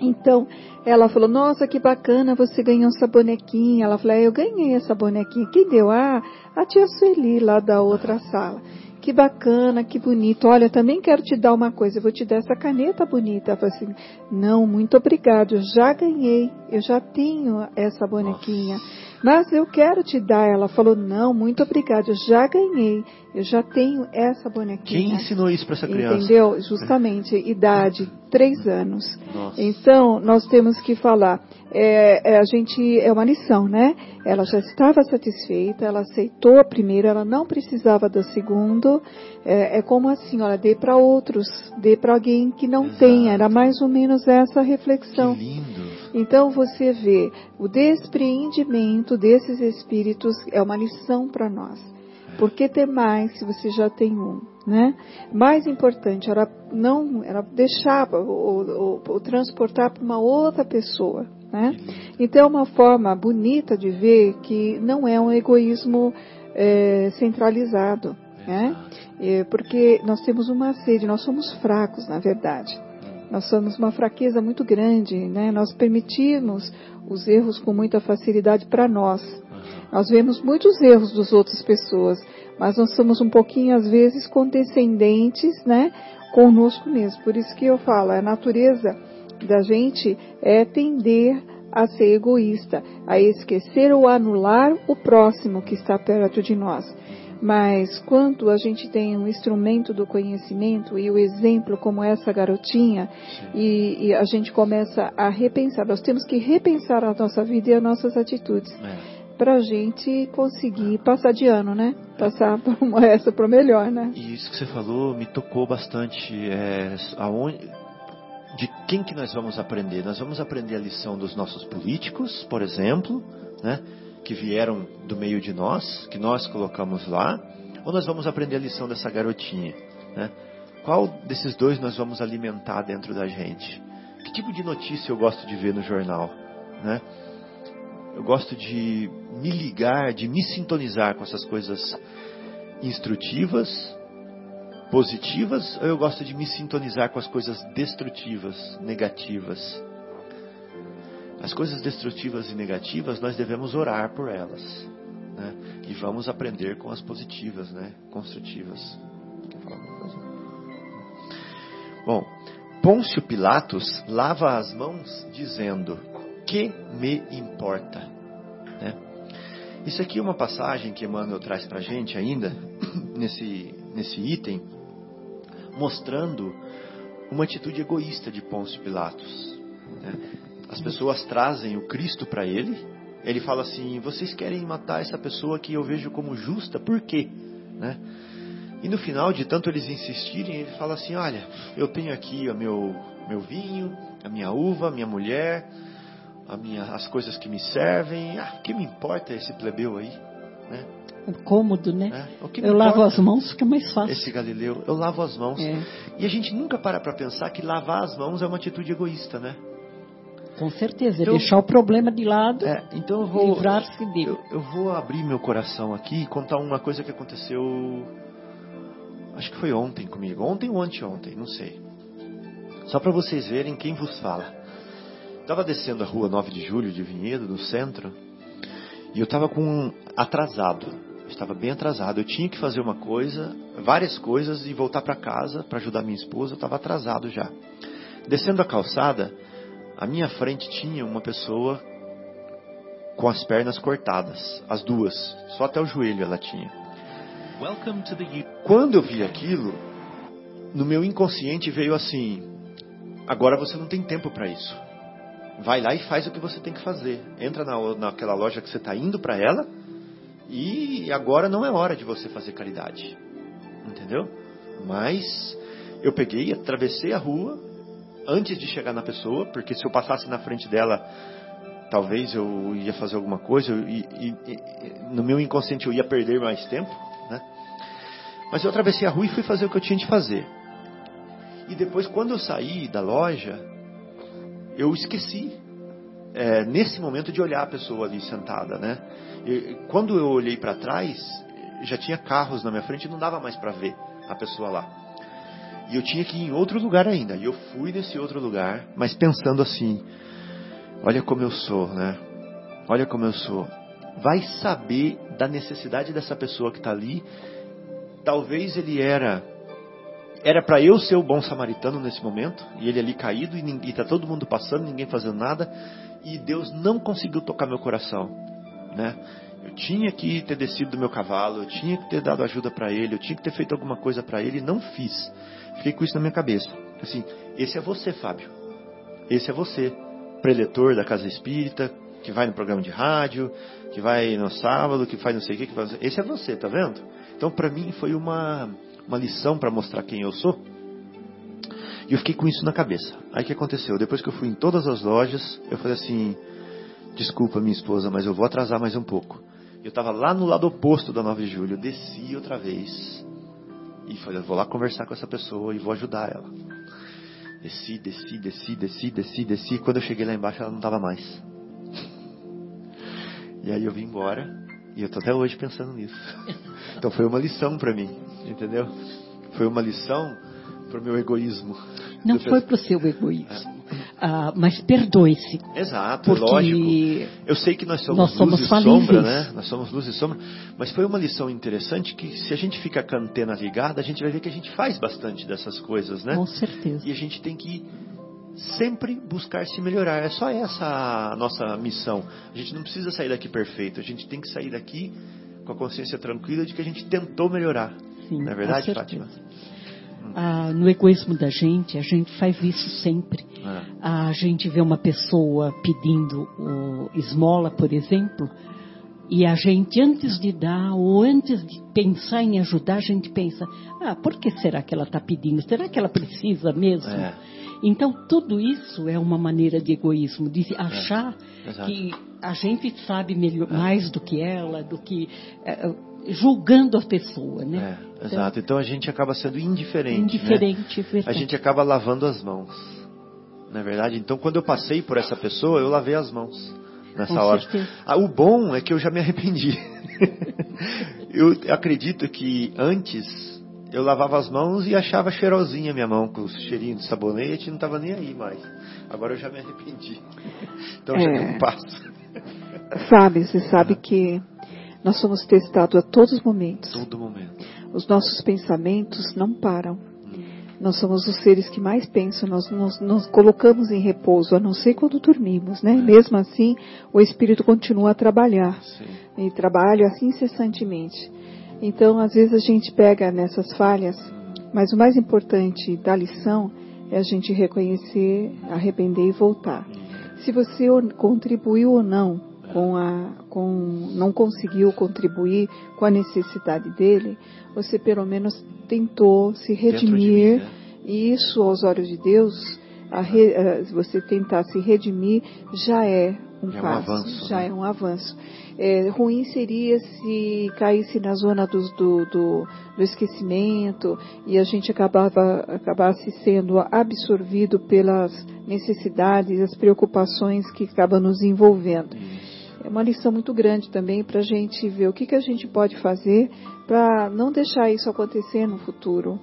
Então, ela falou, nossa, que bacana, você ganhou essa bonequinha. Ela falou, eu ganhei essa bonequinha. Quem deu? Ah, a tia Sueli lá da outra sala. Que bacana, que bonito. Olha, também quero te dar uma coisa, eu vou te dar essa caneta bonita. Ela falou assim, não, muito obrigado, eu já ganhei, eu já tenho essa bonequinha. Nossa. Mas eu quero te dar. Ela falou, não, muito obrigado, eu já ganhei, eu já tenho essa bonequinha. Quem ensinou isso para essa criança? Entendeu? Justamente, idade, 3 anos. Nossa. Então, nós temos que falar, a gente, é uma lição, né? Ela já estava satisfeita, ela aceitou a primeira, ela não precisava do segundo. É como assim, olha, dê para outros, dê para alguém que não tem. Era mais ou menos essa reflexão. Que lindo. Então você vê, o despreendimento desses espíritos é uma lição para nós. Por que ter mais se você já tem um, né? Mais importante era deixar ou transportar para uma outra pessoa, né? Então é uma forma bonita de ver que não é um egoísmo centralizado, né? Porque nós temos uma sede, nós somos fracos, na verdade. Nós somos uma fraqueza muito grande, né? Nós permitimos os erros com muita facilidade para nós. Nós vemos muitos erros das outras pessoas, mas nós somos um pouquinho, às vezes, condescendentes, né? Conosco mesmo. Por isso que eu falo, a natureza da gente é tender a ser egoísta, a esquecer ou anular o próximo que está perto de nós. Mas quando a gente tem um instrumento do conhecimento e o exemplo como essa garotinha, e a gente começa a repensar, nós temos que repensar a nossa vida e as nossas atitudes, para a gente conseguir passar de ano, né? Passar para o melhor, né? E isso que você falou me tocou bastante, de quem que nós vamos aprender? Nós vamos aprender a lição dos nossos políticos, por exemplo, né? Que vieram do meio de nós, que nós colocamos lá, ou nós vamos aprender a lição dessa garotinha, né? Qual desses dois nós vamos alimentar dentro da gente? Que tipo de notícia eu gosto de ver no jornal, né? Eu gosto de me ligar, de me sintonizar com essas coisas instrutivas, positivas, ou eu gosto de me sintonizar com as coisas destrutivas, negativas? As coisas destrutivas e negativas, nós devemos orar por elas, né? E vamos aprender com as positivas, né? Construtivas. Quer falar alguma coisa? Bom, Pôncio Pilatos lava as mãos dizendo, que me importa? Né? Isso aqui é uma passagem que Emmanuel traz para a gente ainda, nesse item, mostrando uma atitude egoísta de Pôncio Pilatos, né? As pessoas trazem o Cristo para ele. Ele fala assim, vocês querem matar essa pessoa que eu vejo como justa, por quê? Né? E no final, de tanto eles insistirem, ele fala assim, olha, eu tenho aqui o meu vinho, a minha uva, a minha mulher, as coisas que me servem. Ah, o que me importa esse plebeu aí? Né? É cômodo, né? É. O que me importa? Lavo as mãos, fica mais fácil. Esse Galileu, eu lavo as mãos. É. E a gente nunca para para pensar que lavar as mãos é uma atitude egoísta, né? Com certeza, então, deixar o problema de lado, então eu vou livrar-se dele. Eu vou abrir meu coração aqui e contar uma coisa que aconteceu, acho que foi ontem comigo, ontem ou anteontem, não sei. Só para vocês verem quem vos fala. Estava descendo a rua 9 de julho de Vinhedo, no centro, e eu estava bem atrasado. Eu tinha que fazer uma coisa, várias coisas, e voltar para casa para ajudar minha esposa, eu estava atrasado já. Descendo a calçada, à minha frente tinha uma pessoa com as pernas cortadas, as duas, só até o joelho ela tinha. Quando eu vi aquilo, no meu inconsciente veio assim, agora você não tem tempo para isso. Vai lá e faz o que você tem que fazer. Entra naquela loja que você está indo para ela e agora não é hora de você fazer caridade. Entendeu? Mas eu peguei, atravessei a rua, antes de chegar na pessoa, porque se eu passasse na frente dela, talvez eu ia fazer alguma coisa, no meu inconsciente eu ia perder mais tempo, né? Mas eu atravessei a rua e fui fazer o que eu tinha de fazer. E depois, quando eu saí da loja, eu esqueci, nesse momento, de olhar a pessoa ali sentada, né? Quando eu olhei para trás, já tinha carros na minha frente e não dava mais para ver a pessoa lá. E eu tinha que ir em outro lugar ainda. E eu fui nesse outro lugar, mas pensando assim, olha como eu sou, né? Olha como eu sou. Vai saber da necessidade dessa pessoa que está ali. Talvez ele era para eu ser o bom samaritano nesse momento, e ele ali caído, e está todo mundo passando, ninguém fazendo nada, e Deus não conseguiu tocar meu coração, né? Eu tinha que ter descido do meu cavalo, eu tinha que ter dado ajuda para ele, eu tinha que ter feito alguma coisa para ele, e não fiz. Fiquei com isso na minha cabeça. Assim, esse é você, Fábio. Esse é você, preletor da Casa Espírita, que vai no programa de rádio, que vai no sábado, que faz não sei o que, que faz... Esse é você, tá vendo? Então, para mim, foi uma lição para mostrar quem eu sou. E eu fiquei com isso na cabeça. Aí o que aconteceu? Depois que eu fui em todas as lojas, eu falei assim... Desculpa, minha esposa, mas eu vou atrasar mais um pouco. Eu estava lá no lado oposto da 9 de julho. Eu desci outra vez. E falei, eu vou lá conversar com essa pessoa e vou ajudar ela. Desci. Quando eu cheguei lá embaixo, ela não estava mais. E aí eu vim embora. E eu estou até hoje pensando nisso. Então foi uma lição para mim, entendeu? Foi uma lição para o meu egoísmo. Não foi para o seu egoísmo. Mas perdoe-se. Exato, porque... lógico. Eu sei que nós somos luz e sombra, né? Nós somos luz e sombra. Mas foi uma lição interessante que, se a gente fica com a antena ligada, a gente vai ver que a gente faz bastante dessas coisas, né? Com certeza. E a gente tem que sempre buscar se melhorar. É só essa a nossa missão. A gente não precisa sair daqui perfeito. A gente tem que sair daqui com a consciência tranquila de que a gente tentou melhorar. Sim, não é verdade, com Fátima? No egoísmo da gente, a gente faz isso sempre. A gente vê uma pessoa pedindo esmola, por exemplo, e a gente, antes de dar ou antes de pensar em ajudar, a gente pensa, por que será que ela está pedindo? Será que ela precisa mesmo? É. Então, tudo isso é uma maneira de egoísmo, de achar que a gente sabe melhor, mais do que ela, do que... julgando a pessoa, né? Exato. Então a gente acaba sendo indiferente. Indiferente, né? Verdade. A gente acaba lavando as mãos, não é verdade? Então quando eu passei por essa pessoa, eu lavei as mãos nessa hora. O bom é que eu já me arrependi. Eu acredito que antes eu lavava as mãos e achava cheirosinha a minha mão, com o cheirinho de sabonete, não estava nem aí mais. Agora eu já me arrependi. Então já deu um passo. Você sabe que nós somos testados a todos os momentos. Todo momento. Os nossos pensamentos não param. Nós somos os seres que mais pensam. Nós nos colocamos em repouso, a não ser quando dormimos, né? Mesmo assim, o espírito continua a trabalhar. Sim. E trabalha assim incessantemente. Então, às vezes a gente pega nessas falhas, mas o mais importante da lição é a gente reconhecer, arrepender e voltar. Se você contribuiu ou não, não conseguiu contribuir com a necessidade dele, você pelo menos tentou se redimir, e isso aos olhos de Deus, você tentar se redimir já é um passo, é um avanço. Ruim seria se caísse na zona do esquecimento e a gente acabasse sendo absorvido pelas necessidades, as preocupações que acabam nos envolvendo. É uma lição muito grande também para a gente ver o que a gente pode fazer para não deixar isso acontecer no futuro.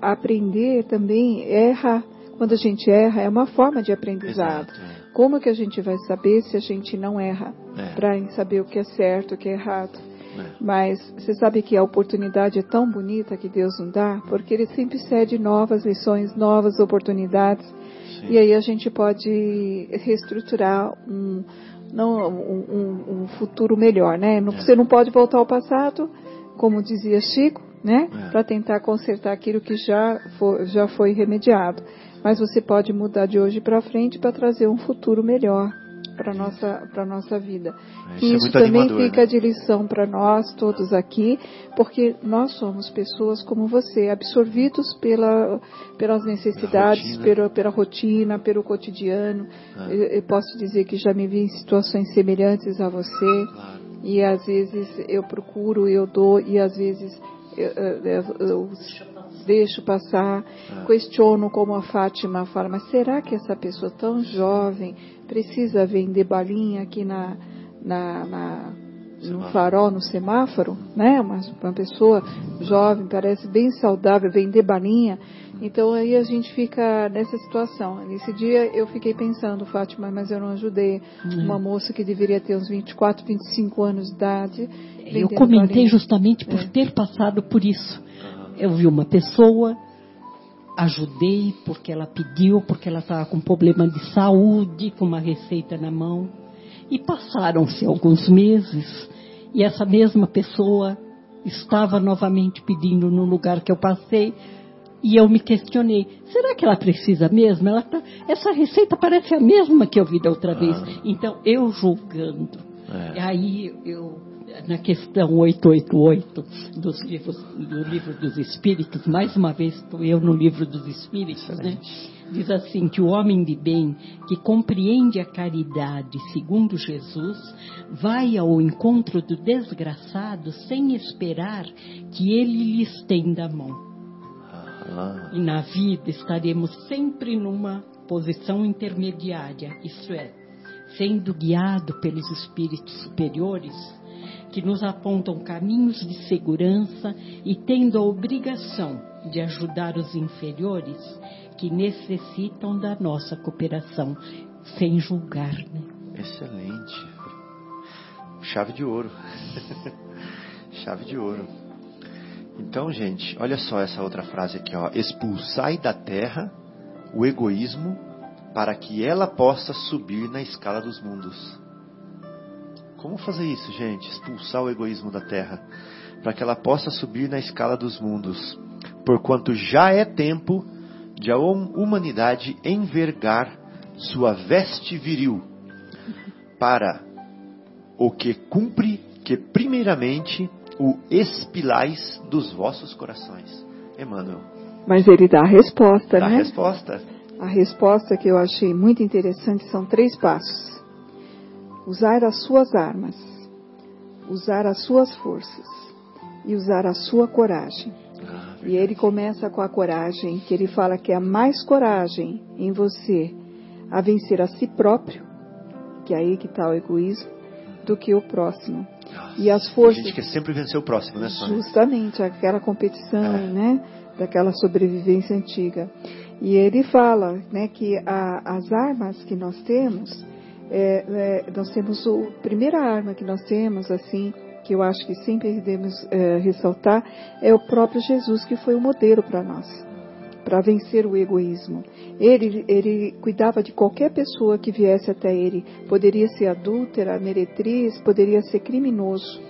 Aprender também, errar. Quando a gente erra, é uma forma de aprendizado. Exato, Como que a gente vai saber se a gente não erra? Para saber o que é certo, o que é errado. Mas você sabe que a oportunidade é tão bonita que Deus nos dá, porque Ele sempre cede novas lições, novas oportunidades. Sim. E aí a gente pode reestruturar um futuro melhor, né? Você não pode voltar ao passado, como dizia Chico, né? Para tentar consertar aquilo que já foi remediado. Mas você pode mudar de hoje para frente para trazer um futuro melhor para nossa vida. E isso também fica de lição para nós todos aqui, porque nós somos pessoas como você, absorvidos pelas necessidades, pela rotina, pelo cotidiano. Eu posso dizer que já me vi em situações semelhantes a você, e às vezes eu procuro, eu dou, e às vezes eu deixo passar, questiono, como a Fátima fala, mas será que essa pessoa tão jovem precisa vender balinha aqui na, na, na, num farol, no semáforo, né? Uma pessoa jovem, parece bem saudável, vender balinha. Então aí a gente fica nessa situação. Nesse dia eu fiquei pensando, Fátima, mas eu não ajudei uma moça que deveria ter uns 24, 25 anos de idade. Eu comentei balinha. Justamente por ter passado por isso. Eu vi uma pessoa, ajudei porque ela pediu, porque ela estava com problema de saúde, com uma receita na mão. E passaram-se alguns meses e essa mesma pessoa estava novamente pedindo no lugar que eu passei. E eu me questionei, será que ela precisa mesmo? Essa receita parece a mesma que eu vi da outra vez. Então, eu julgando. Aí, na questão 888 do Livro dos Espíritos, mais uma vez estou eu no Livro dos Espíritos, né? Diz assim, que o homem de bem que compreende a caridade segundo Jesus vai ao encontro do desgraçado sem esperar que ele lhe estenda a mão. E na vida estaremos sempre numa posição intermediária, isto é, sendo guiado pelos espíritos superiores que nos apontam caminhos de segurança e tendo a obrigação de ajudar os inferiores que necessitam da nossa cooperação, sem julgar, né? Excelente. Chave de ouro. Chave de ouro. Então, gente, olha só essa outra frase aqui, ó. Expulsai da terra o egoísmo para que ela possa subir na escala dos mundos. Como fazer isso, gente? Expulsar o egoísmo da terra para que ela possa subir na escala dos mundos. Porquanto já é tempo de a humanidade envergar sua veste viril para o que cumpre que primeiramente o expilais dos vossos corações. Emmanuel. Mas ele dá a resposta, né? Dá a resposta. A resposta que eu achei muito interessante são 3 passos. Usar as suas armas, usar as suas forças e usar a sua coragem. E ele começa com a coragem, que ele fala que há mais coragem em você a vencer a si próprio, que aí que está o egoísmo, do que o próximo. E as forças... A gente quer sempre vencer o próximo, né, Sônia? Justamente, aquela competição, né, daquela sobrevivência antiga. E ele fala, né, que as armas que nós temos, nós temos a primeira arma que nós temos, assim, que eu acho que sempre devemos ressaltar, é o próprio Jesus, que foi o modelo para nós, para vencer o egoísmo. Ele cuidava de qualquer pessoa que viesse até ele. Poderia ser adúltera, meretriz, poderia ser criminoso.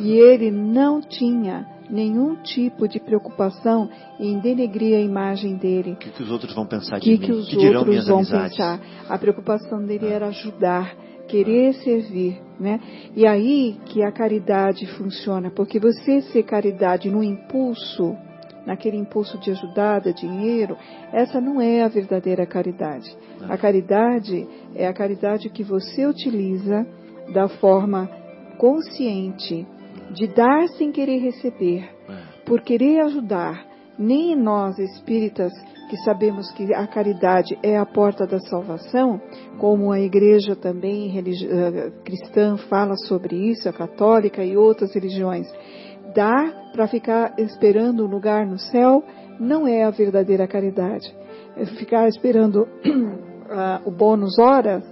E ele não tinha nenhum tipo de preocupação em denegrir a imagem dele. O que os outros vão pensar de mim? O que os outros vão pensar? A preocupação dele era ajudar, querer servir, né? E aí que a caridade funciona, porque você ser caridade no impulso, naquele impulso de ajudar, de dinheiro, essa não é a verdadeira caridade. A caridade é a caridade que você utiliza da forma consciente, de dar sem querer receber, por querer ajudar. Nem nós, espíritas, que sabemos que a caridade é a porta da salvação, como a igreja também cristã fala sobre isso, a católica e outras religiões, dar para ficar esperando um lugar no céu não é a verdadeira caridade. Ficar esperando o bônus hora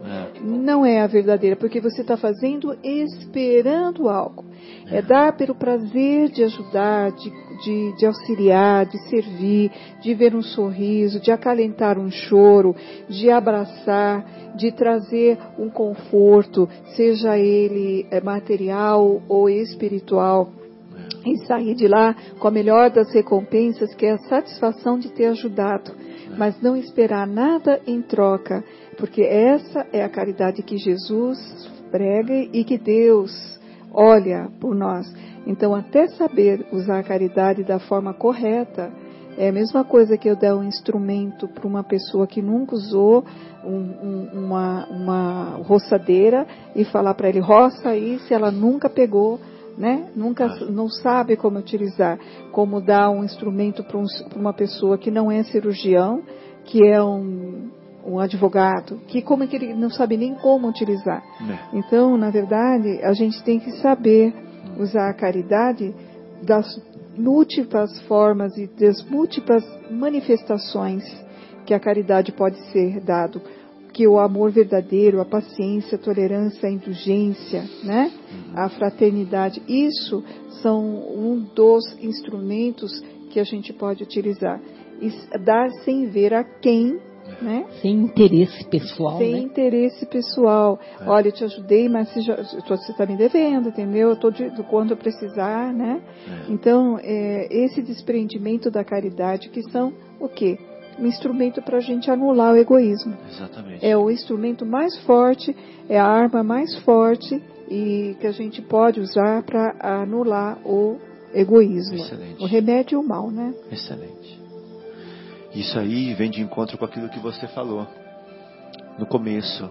não é a verdadeira, porque você está fazendo esperando algo. É dar pelo prazer de ajudar, de auxiliar, de servir, de ver um sorriso, de acalentar um choro, de abraçar, de trazer um conforto, seja ele material ou espiritual. E sair de lá com a melhor das recompensas, que é a satisfação de ter ajudado, mas não esperar nada em troca, porque essa é a caridade que Jesus prega e que Deus olha por nós. Então, até saber usar a caridade da forma correta, é a mesma coisa que eu dar um instrumento para uma pessoa que nunca usou uma roçadeira e falar para ele, roça aí, se ela nunca pegou, né? Nunca, não sabe como utilizar, como dar um instrumento para uma pessoa que não é cirurgião, que é um advogado, que como é que ele não sabe nem como utilizar. É. Então, na verdade, a gente tem que saber usar a caridade das múltiplas formas e das múltiplas manifestações que a caridade pode ser dado, que o amor verdadeiro, a paciência, a tolerância, a indulgência, né? A fraternidade, isso são um dos instrumentos que a gente pode utilizar. E dar sem ver a quem, né? Sem interesse pessoal, sem, né? Interesse pessoal. É. Olha, eu te ajudei, mas você está me devendo, entendeu? Eu estou de quando eu precisar, né? É. Então, esse desprendimento da caridade, que são o quê? Um instrumento para a gente anular o egoísmo. Exatamente. É o instrumento mais forte, é a arma mais forte e que a gente pode usar para anular o egoísmo. Excelente. O remédio e o mal, né? Excelente. Isso aí vem de encontro com aquilo que você falou no começo.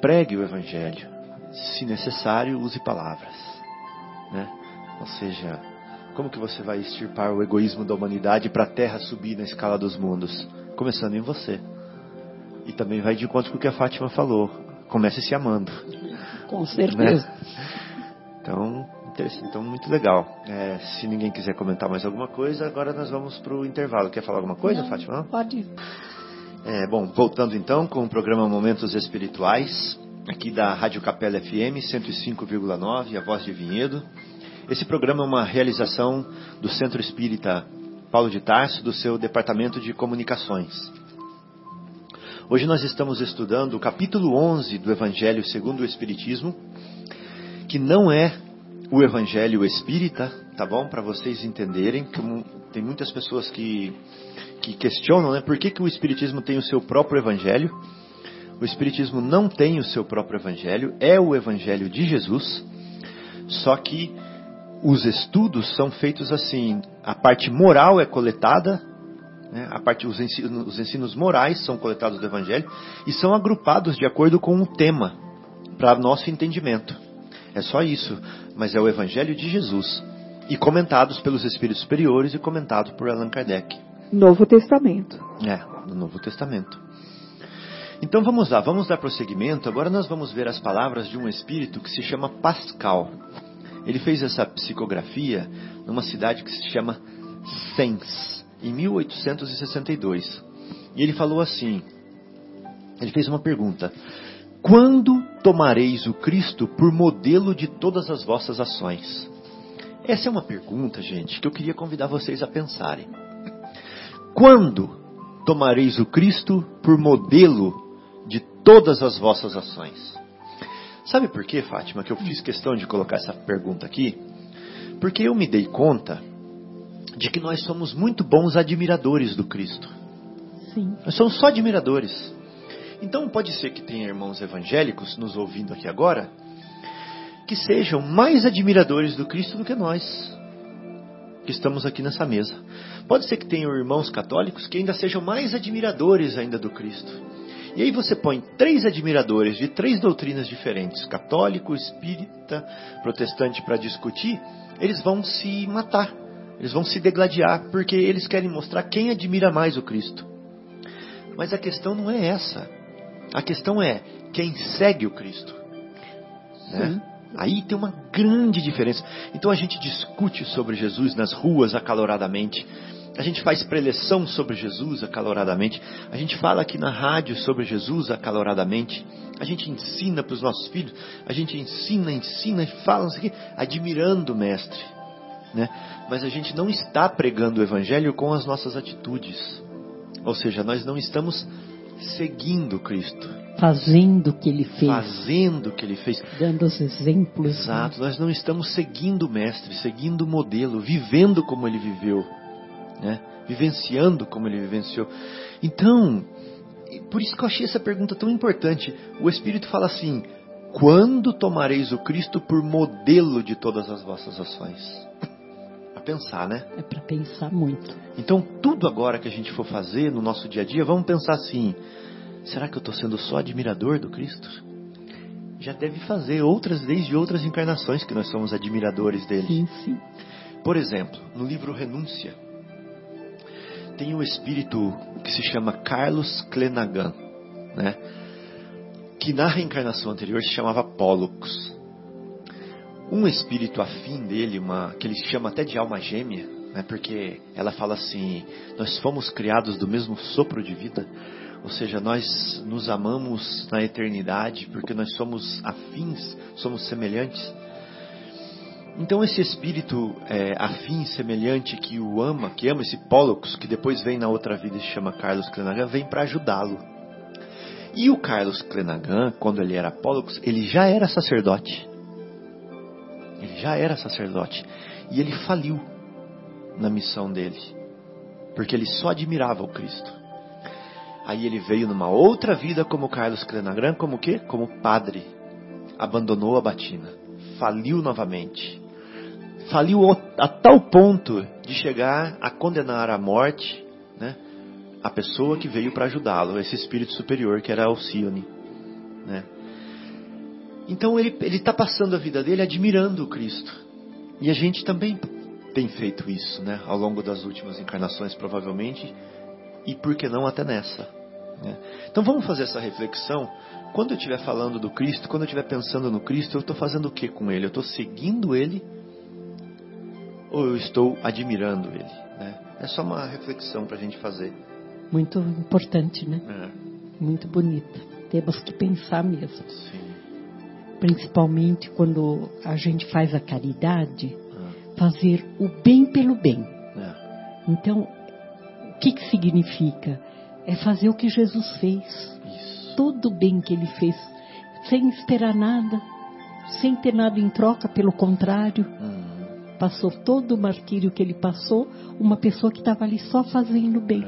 Pregue o Evangelho. Se necessário, use palavras. Né? Ou seja, como que você vai extirpar o egoísmo da humanidade para a Terra subir na escala dos mundos? Começando em você. E também vai de encontro com o que a Fátima falou. Comece se amando. Com certeza. Né? Então, muito legal. Se ninguém quiser comentar mais alguma coisa, agora nós vamos para o intervalo. Quer falar alguma coisa, não, Fátima? Pode. Bom, voltando então com o programa Momentos Espirituais, aqui da Rádio Capela FM 105,9, a voz de Vinhedo. Esse programa é uma realização do Centro Espírita Paulo de Tarso, do seu Departamento de Comunicações. Hoje nós estamos estudando o capítulo 11 do Evangelho segundo o Espiritismo, que não é o Evangelho Espírita, tá bom? Para vocês entenderem, que tem muitas pessoas que questionam, né? Por que o Espiritismo tem o seu próprio Evangelho? O Espiritismo não tem o seu próprio Evangelho, é o Evangelho de Jesus, só que os estudos são feitos assim, a parte moral é coletada, né? Os ensinos morais são coletados do Evangelho e são agrupados de acordo com um tema, para nosso entendimento. É só isso, mas é o Evangelho de Jesus, e comentados pelos Espíritos Superiores e comentado por Allan Kardec. Novo Testamento. No Novo Testamento. Então vamos lá, vamos dar prosseguimento. Agora nós vamos ver as palavras de um espírito que se chama Pascal. Ele fez essa psicografia numa cidade que se chama Sens, em 1862. E ele falou assim, ele fez uma pergunta: quando tomareis o Cristo por modelo de todas as vossas ações? Essa é uma pergunta, gente, que eu queria convidar vocês a pensarem. Quando tomareis o Cristo por modelo de todas as vossas ações? Sabe por quê, Fátima, que eu fiz questão de colocar essa pergunta aqui? Porque eu me dei conta de que nós somos muito bons admiradores do Cristo. Sim. Nós somos só admiradores. Então pode ser que tenha irmãos evangélicos nos ouvindo aqui agora que sejam mais admiradores do Cristo do que nós, que estamos aqui nessa mesa. Pode ser que tenham irmãos católicos que ainda sejam mais admiradores ainda do Cristo. E aí você põe 3 admiradores de 3 doutrinas diferentes, católico, espírita, protestante, para discutir, eles vão se matar, eles vão se degladiar, porque eles querem mostrar quem admira mais o Cristo. Mas a questão não é essa. A questão é quem segue o Cristo. Né? Aí tem uma grande diferença. Então a gente discute sobre Jesus nas ruas acaloradamente. A gente faz preleção sobre Jesus acaloradamente. A gente fala aqui na rádio sobre Jesus acaloradamente. A gente ensina para os nossos filhos. A gente ensina e fala, não sei o quê, admirando o Mestre. Né? Mas a gente não está pregando o Evangelho com as nossas atitudes. Ou seja, nós não estamos seguindo Cristo. Fazendo o que Ele fez. Dando os exemplos. Exato. Né? Nós não estamos seguindo o Mestre, seguindo o modelo, vivendo como Ele viveu. Né? Vivenciando como Ele vivenciou. Então, por isso que eu achei essa pergunta tão importante. O Espírito fala assim: quando tomareis o Cristo por modelo de todas as vossas ações? Pensar, né? É para pensar muito. Então, tudo agora que a gente for fazer no nosso dia a dia, vamos pensar assim: será que eu estou sendo só admirador do Cristo? Já deve fazer desde outras encarnações que nós somos admiradores dele. Sim, sim. Por exemplo, no livro Renúncia, tem um espírito que se chama Carlos Clenagan, né? Que na reencarnação anterior se chamava Pollux. Um espírito afim dele, que ele chama até de alma gêmea, né? Porque ela fala assim, nós fomos criados do mesmo sopro de vida, ou seja, nós nos amamos na eternidade, porque nós somos afins, somos semelhantes. Então esse espírito afim, semelhante, que o ama, que ama esse Pollux, que depois vem na outra vida e se chama Carlos Clenagan, vem para ajudá-lo. E o Carlos Clenagan, quando ele era Pollux, ele já era sacerdote. Ele já era sacerdote. E ele faliu na missão dele, porque ele só admirava o Cristo. Aí ele veio numa outra vida como Carlos Clenagan, como o quê? Como padre. Abandonou a batina. Faliu novamente. Faliu a tal ponto de chegar a condenar à morte, né, a pessoa que veio para ajudá-lo, esse espírito superior que era Alcione, né? Então ele está passando a vida dele admirando o Cristo. E a gente também tem feito isso, né, ao longo das últimas encarnações, provavelmente, e por que não até nessa, né? Então vamos fazer essa reflexão. Quando eu estiver falando do Cristo, quando eu estiver pensando no Cristo, eu estou fazendo o que com Ele? Eu estou seguindo Ele ou eu estou admirando Ele, né? É só uma reflexão para a gente fazer. Muito importante, né? É. Muito bonita. Temos que pensar mesmo. Sim. Principalmente quando a gente faz a caridade, fazer o bem pelo bem. É. Então, o que significa? É fazer o que Jesus fez. Isso. Todo o bem que ele fez, sem esperar nada, sem ter nada em troca, pelo contrário. Passou todo o martírio que ele passou, uma pessoa que estava ali só fazendo bem.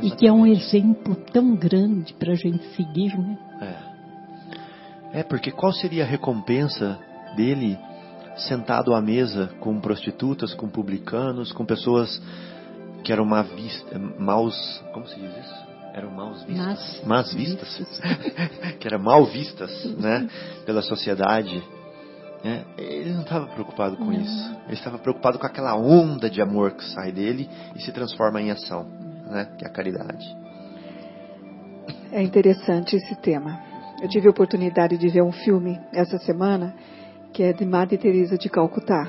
É. E que é um exemplo tão grande para a gente seguir, né? É, porque qual seria a recompensa dele sentado à mesa com prostitutas, com publicanos, com pessoas que eram más vistas. Que eram mal vistas, né, pela sociedade. Né? Ele não estava preocupado com isso. Ele estava preocupado com aquela onda de amor que sai dele e se transforma em ação, né, que é a caridade. É interessante esse tema. Eu tive a oportunidade de ver um filme essa semana, que é de Madre Teresa de Calcutá.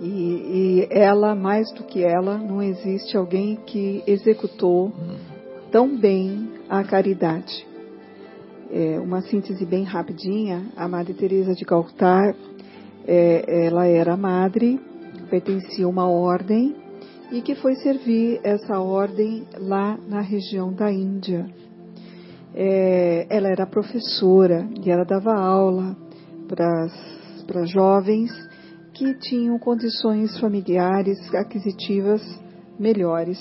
E ela, mais do que ela, não existe alguém que executou tão bem a caridade. É, uma síntese bem rapidinha, a Madre Teresa de Calcutá, ela era madre, pertencia a uma ordem, e que foi servir essa ordem lá na região da Índia. Ela era professora e ela dava aula para jovens que tinham condições familiares aquisitivas melhores.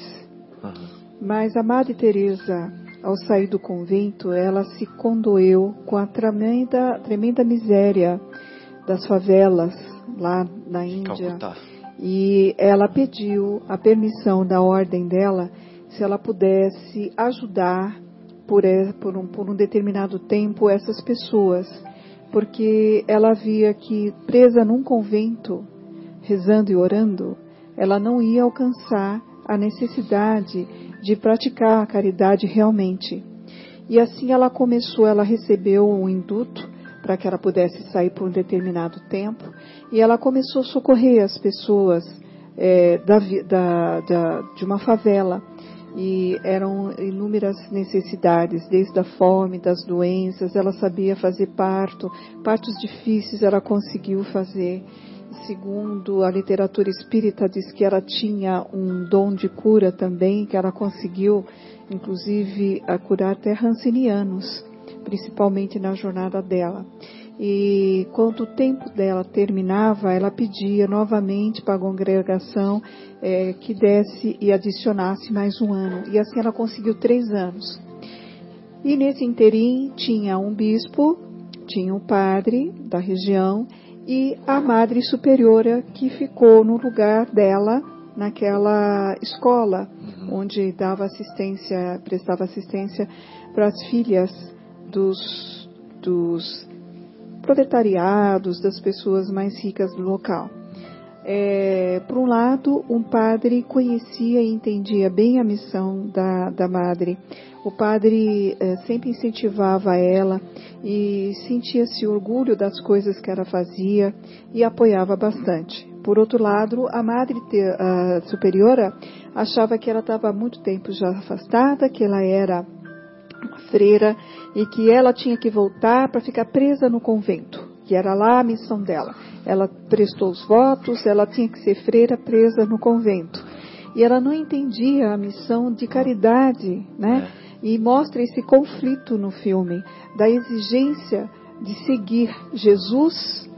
Mas a Madre Teresa, ao sair do convento, ela se condoeu com a tremenda miséria das favelas lá na Índia. E ela pediu a permissão da ordem dela se ela pudesse ajudar por um determinado tempo essas pessoas, porque ela via que presa num convento, rezando e orando, ela não ia alcançar a necessidade de praticar a caridade realmente. E assim ela recebeu um induto para que ela pudesse sair por um determinado tempo, e ela começou a socorrer as pessoas de uma favela. E eram inúmeras necessidades, desde a fome, das doenças. Ela sabia fazer partos difíceis ela conseguiu fazer. Segundo a literatura espírita, diz que ela tinha um dom de cura também, que ela conseguiu, inclusive, curar até rancinianos, principalmente na jornada dela. E quando o tempo dela terminava, ela pedia novamente para a congregação que desse e adicionasse mais um ano. E assim ela conseguiu 3 anos. E nesse interim tinha um bispo, tinha um padre da região e a madre superiora que ficou no lugar dela naquela escola, onde prestava assistência para as filhas dos proletariados, das pessoas mais ricas do local. Por um lado, um padre conhecia e entendia bem a missão da madre. O padre sempre incentivava ela e sentia-se orgulho das coisas que ela fazia e apoiava bastante. Por outro lado, a madre superiora achava que ela estava há muito tempo já afastada, que ela era uma freira e que ela tinha que voltar para ficar presa no convento, que era lá a missão dela. Ela prestou os votos, ela tinha que ser freira presa no convento. E ela não entendia a missão de caridade, né? E mostra esse conflito no filme, da exigência de seguir Jesus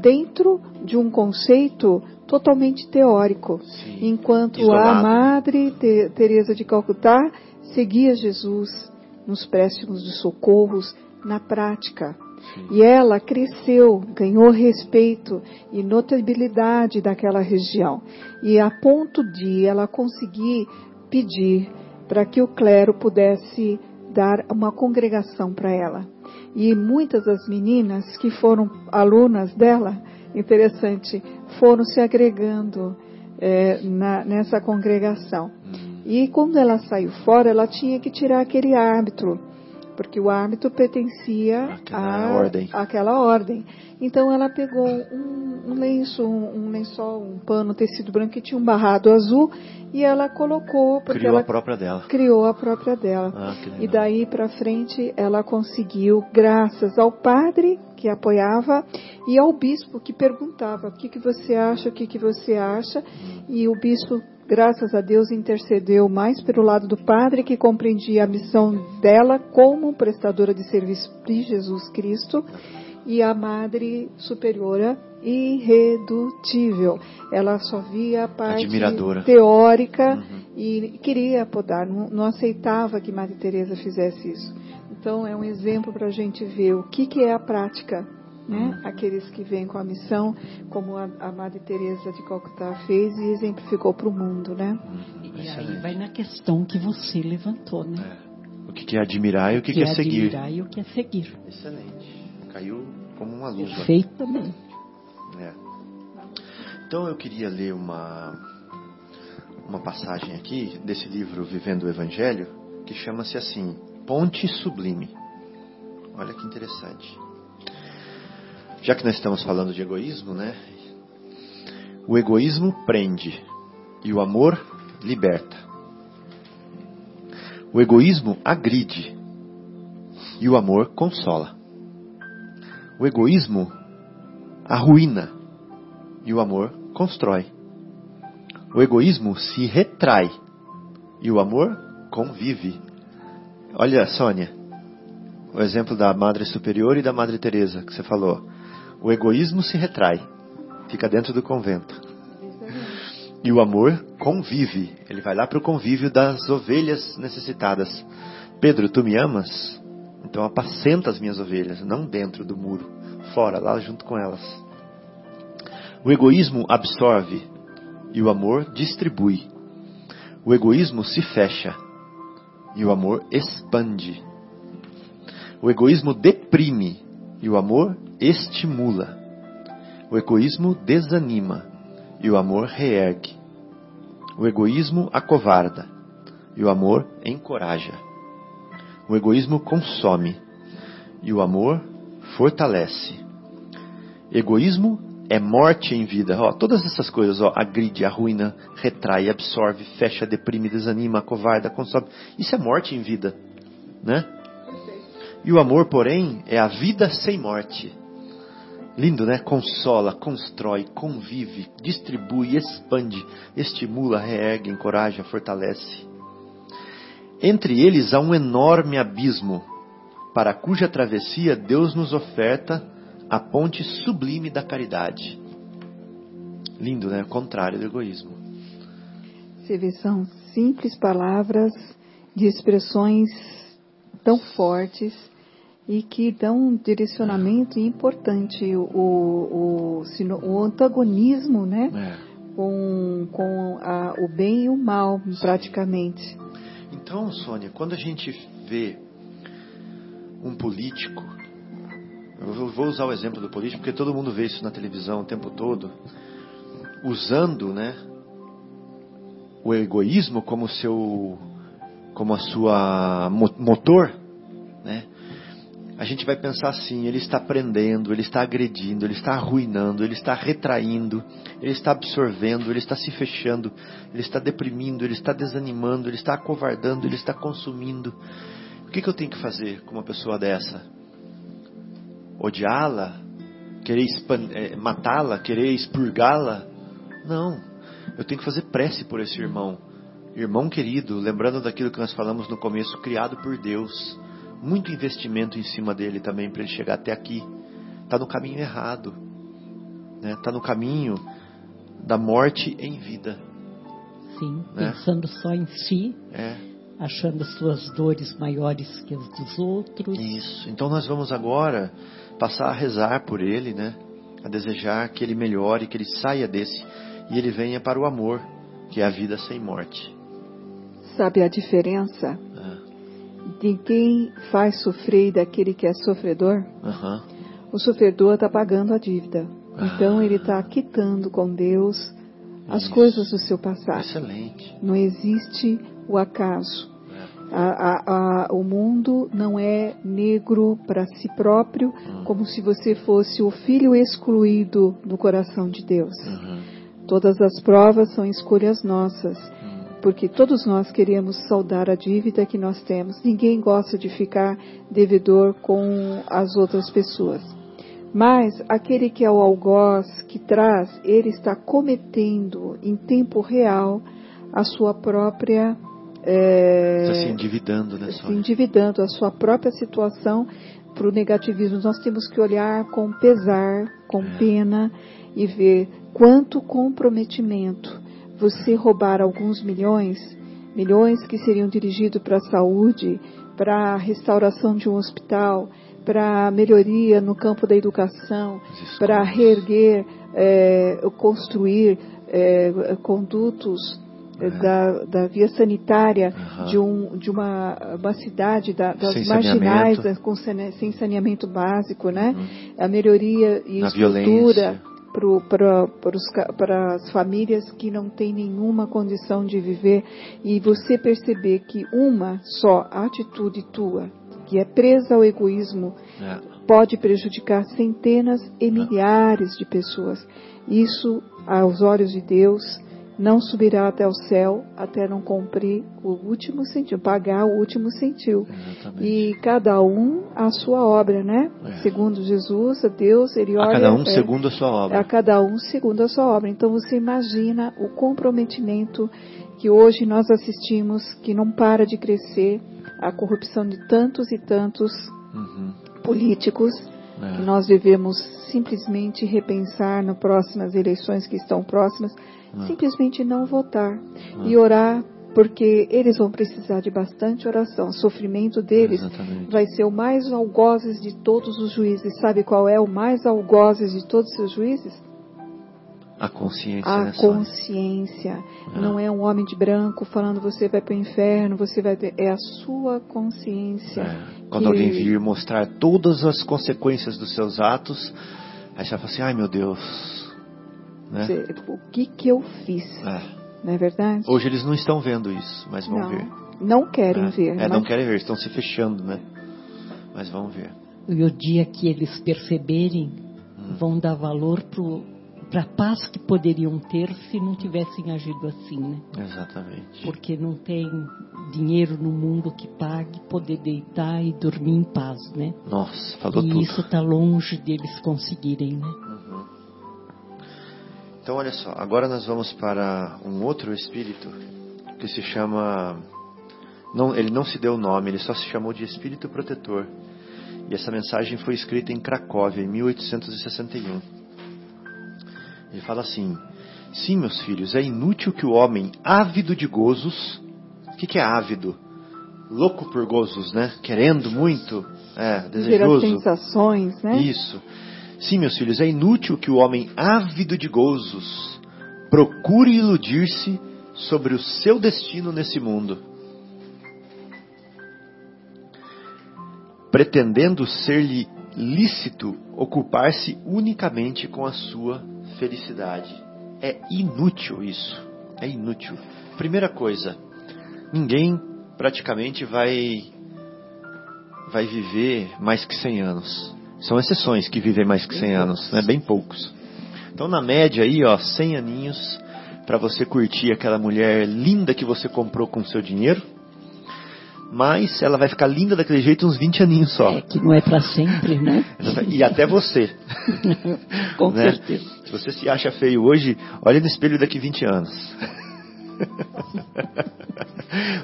dentro de um conceito totalmente teórico. Sim, enquanto isolado. A Madre Teresa de Calcutá seguia Jesus nos préstimos de socorros, na prática. E ela cresceu, ganhou respeito e notabilidade daquela região. E a ponto de ela conseguir pedir para que o clero pudesse dar uma congregação para ela. E muitas das meninas que foram alunas dela, interessante, foram se agregando nessa congregação. E quando ela saiu fora, ela tinha que tirar aquele árbitro, porque o árbitro pertencia àquela ordem. Então ela pegou um lenço, um lençol, um pano, tecido branco que tinha um barrado azul, e ela colocou... porque criou ela, a própria dela. Criou a própria dela. E daí para frente ela conseguiu, graças ao padre que apoiava e ao bispo que perguntava o que você acha, e o bispo... graças a Deus intercedeu mais pelo lado do padre, que compreendia a missão dela como prestadora de serviço de Jesus Cristo, e a madre superiora irredutível. Ela só via a parte teórica e queria podar, não aceitava que Madre Teresa fizesse isso. Então é um exemplo para a gente ver o que é a prática. Né? Aqueles que vêm com a missão, como a Madre Teresa de Calcutá fez e exemplificou para o mundo, né? E aí vai na questão que você levantou, né? O que é admirar e o que é seguir. Admirar e o que é seguir. Excelente. Caiu como uma luva. Perfeito também. Então eu queria ler uma passagem aqui desse livro Vivendo o Evangelho, que chama-se assim, Ponte Sublime. Olha que interessante. Já que nós estamos falando de egoísmo, né? O egoísmo prende e o amor liberta. O egoísmo agride e o amor consola. O egoísmo arruína e o amor constrói. O egoísmo se retrai e o amor convive. Olha, Sônia, o exemplo da Madre Superior e da Madre Teresa que você falou. O egoísmo se retrai, fica dentro do convento. E o amor convive, ele vai lá para o convívio das ovelhas necessitadas. Pedro, tu me amas? Então apacenta as minhas ovelhas, não dentro do muro, fora, lá junto com elas. O egoísmo absorve e o amor distribui. O egoísmo se fecha e o amor expande. O egoísmo deprime e o amor estimula. O egoísmo desanima e o amor reergue. O egoísmo acovarda e o amor encoraja. O egoísmo consome e o amor fortalece. Egoísmo é morte em vida. Todas essas coisas, agride, arruína, retrai, absorve, fecha, deprime, desanima, acovarda, consome. Isso é morte em vida, né? E o amor, porém, é a vida sem morte. Lindo, né? Consola, constrói, convive, distribui, expande, estimula, reergue, encoraja, fortalece. Entre eles há um enorme abismo, para cuja travessia Deus nos oferta a ponte sublime da caridade. Lindo, né? O contrário do egoísmo. São simples palavras de expressões tão fortes e que dão um direcionamento importante. O antagonismo, né? Com o bem e o mal, praticamente. Então, Sônia, quando a gente vê um político, eu vou usar o exemplo do político porque todo mundo vê isso na televisão o tempo todo, usando, né, o egoísmo como como a sua motor, né? A gente vai pensar assim: ele está prendendo, ele está agredindo, ele está arruinando, ele está retraindo, ele está absorvendo, ele está se fechando, ele está deprimindo, ele está desanimando, ele está acovardando, ele está consumindo. O que eu tenho que fazer com uma pessoa dessa? Odiá-la? Querer matá-la? Querer expurgá-la? Não. Eu tenho que fazer prece por esse irmão. Irmão querido, lembrando daquilo que nós falamos no começo, criado por Deus. Muito investimento em cima dele também para ele chegar até aqui. Está no caminho errado, né? Está no caminho da morte em vida. Sim, né? Pensando só em si, achando as suas dores maiores que as dos outros. Isso, então nós vamos agora passar a rezar por ele, né? A desejar que ele melhore, que ele saia desse e ele venha para o amor, que é a vida sem morte. Sabe a diferença? De quem faz sofrer e daquele que é sofredor? Uhum. O sofredor está pagando a dívida. Então ele está quitando com Deus as coisas do seu passado. Excelente. Não existe o acaso. O mundo não é negro para si próprio, como se você fosse o filho excluído do coração de Deus. Todas as provas são escolhas nossas. Porque todos nós queremos saldar a dívida que nós temos. Ninguém gosta de ficar devedor com as outras pessoas. Mas aquele que é o algoz, que traz, ele está cometendo em tempo real a sua própria... está se endividando, né? Se endividando a sua própria situação para o negativismo. Nós temos que olhar com pesar, com pena e ver quanto comprometimento. Você roubar alguns milhões que seriam dirigidos para a saúde, para a restauração de um hospital, para a melhoria no campo da educação, para reerguer, construir condutos da via sanitária de uma cidade das marginais, sem saneamento básico, né? A melhoria e estrutura para as famílias que não têm nenhuma condição de viver. E você perceber que uma só atitude tua, que é presa ao egoísmo, pode prejudicar centenas e milhares de pessoas. Isso, aos olhos de Deus, não subirá até o céu até não cumprir o último sentiu, pagar o último sentiu. E cada um a sua obra, né? Segundo Jesus, Deus, ele olha... A cada um segundo a sua obra. A cada um segundo a sua obra. Então você imagina o comprometimento que hoje nós assistimos, que não para de crescer, a corrupção de tantos e tantos políticos, que nós devemos simplesmente repensar nas próximas eleições que estão próximas, simplesmente não votar e orar, porque eles vão precisar de bastante oração. O sofrimento deles vai ser o mais algozes de todos os juízes. Sabe qual é o mais algozes de todos os seus juízes? A consciência. A consciência. Não é um homem de branco falando você vai para o inferno, você vai... É a sua consciência. Quando alguém vir mostrar todas as consequências dos seus atos, aí você vai falar assim: ai meu Deus, né? O que eu fiz, não é verdade? Hoje eles não estão vendo isso, mas vão ver. Não querem ver. Mas... não querem ver, estão se fechando, né? Mas vão ver. E o dia que eles perceberem, vão dar valor para a paz que poderiam ter se não tivessem agido assim, né? Exatamente. Porque não tem dinheiro no mundo que pague poder deitar e dormir em paz, né? Nossa, falou tudo. E isso está longe deles conseguirem, né? Então, olha só, agora nós vamos para um outro espírito que se chama... Não, ele não se deu nome, ele só se chamou de Espírito Protetor. E essa mensagem foi escrita em Cracóvia, em 1861. Ele fala assim: sim, meus filhos, é inútil que o homem ávido de gozos... O que é ávido? Louco por gozos, né? Querendo muito, desejoso. Gera sensações, né? Isso. Sim, meus filhos, é inútil que o homem ávido de gozos procure iludir-se sobre o seu destino nesse mundo, pretendendo ser-lhe lícito ocupar-se unicamente com a sua felicidade. É inútil isso. É inútil. Primeira coisa, ninguém praticamente vai viver mais que 100 anos. São exceções que vivem mais que 100 anos, né? Bem poucos. Então, na média aí, ó, 100 aninhos para você curtir aquela mulher linda que você comprou com o seu dinheiro. Mas ela vai ficar linda daquele jeito uns 20 aninhos só. É, que não é para sempre, né? E até você. Com né? certeza. Se você se acha feio hoje, olha no espelho daqui 20 anos.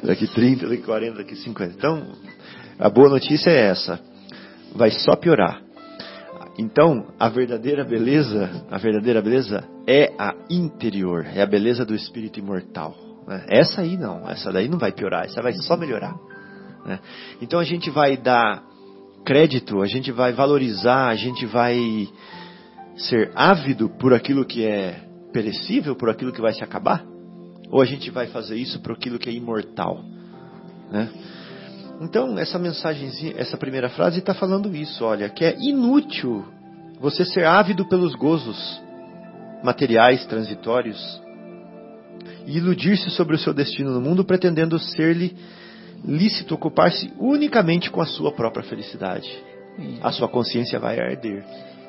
Daqui 30, daqui 40, daqui 50. Então, a boa notícia é essa. Vai só piorar. Então, a verdadeira beleza é a interior. É a beleza do espírito imortal. Né? Essa aí não. Essa daí não vai piorar. Essa vai só melhorar. Né? Então, a gente vai dar crédito, a gente vai valorizar, a gente vai ser ávido por aquilo que é perecível, por aquilo que vai se acabar. Ou a gente vai fazer isso por aquilo que é imortal, né? Então, essa mensagenzinha, essa primeira frase está falando isso, olha, que é inútil você ser ávido pelos gozos materiais, transitórios, e iludir-se sobre o seu destino no mundo, pretendendo ser-lhe lícito ocupar-se unicamente com a sua própria felicidade. A sua consciência vai arder.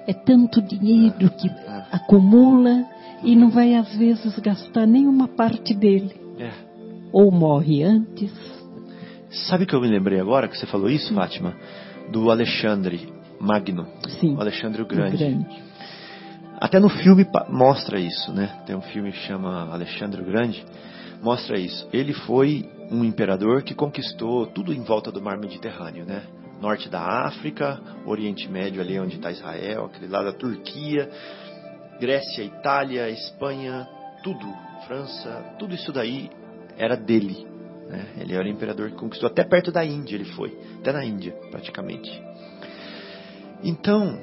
É tanto dinheiro que acumula e não vai, às vezes, gastar nenhuma parte dele. É. Ou morre antes. Sabe que eu me lembrei agora que você falou isso, Fátima? Do Alexandre Magno. Sim. O Alexandre o Grande. Até no filme mostra isso, né? Tem um filme que chama Alexandre o Grande. Mostra isso. Ele foi um imperador que conquistou tudo em volta do mar Mediterrâneo, né? Norte da África, Oriente Médio, ali onde está Israel, aquele lado da Turquia, Grécia, Itália, Espanha, tudo, França, tudo isso daí era dele, né? Ele era o imperador que conquistou até perto da Índia, ele foi, até na Índia praticamente. Então,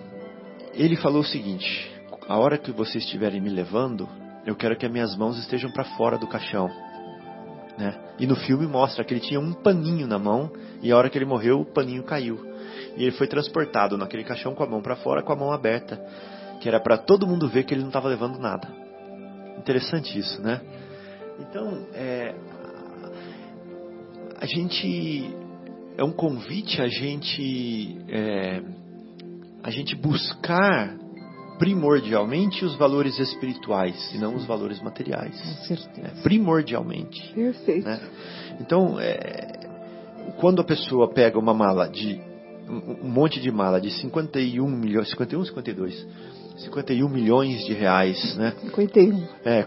ele falou o seguinte: a hora que vocês estiverem me levando, eu quero que as minhas mãos estejam para fora do caixão, né? E no filme mostra que ele tinha um paninho na mão, e a hora que ele morreu, o paninho caiu. E ele foi transportado naquele caixão com a mão para fora, com a mão aberta, que era para todo mundo ver que ele não estava levando nada. Interessante isso, né? Então, a gente... É um convite a gente buscar primordialmente os valores espirituais e não os valores materiais. Com certeza. Primordialmente. Perfeito. Né? Então, quando a pessoa pega uma mala de... Um monte de mala de 51 milhões... 51, 52... 51 milhões de reais, né? 51.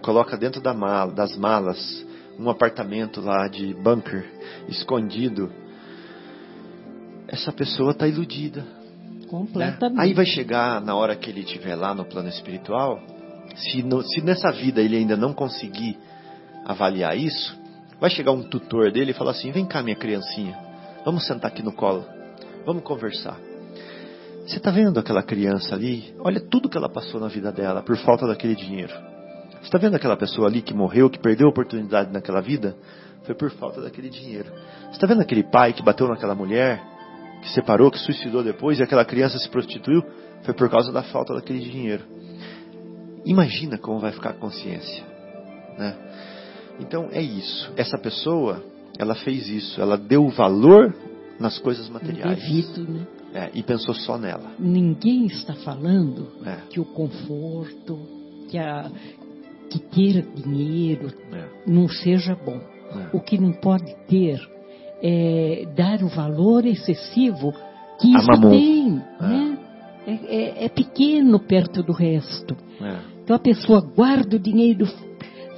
Coloca dentro da mala, das malas, um apartamento lá de bunker, escondido. Essa pessoa está iludida. Completamente. Né? Aí vai chegar na hora que ele estiver lá no plano espiritual, se nessa vida ele ainda não conseguir avaliar isso, vai chegar um tutor dele e falar assim: vem cá, minha criancinha, vamos sentar aqui no colo, vamos conversar. Você está vendo aquela criança ali? Olha tudo que ela passou na vida dela por falta daquele dinheiro. Você está vendo aquela pessoa ali que morreu, que perdeu a oportunidade naquela vida? Foi por falta daquele dinheiro. Você está vendo aquele pai que bateu naquela mulher, que separou, que suicidou depois, e aquela criança se prostituiu? Foi por causa da falta daquele dinheiro. Imagina como vai ficar a consciência, né? Então é isso. Essa pessoa, ela fez isso. Ela deu valor nas coisas materiais. Devido, né? E pensou só nela. Ninguém está falando que o conforto, que ter dinheiro não seja bom. O que não pode ter é dar o valor excessivo que isso tem. Né? É pequeno perto do resto. Então a pessoa guarda o dinheiro,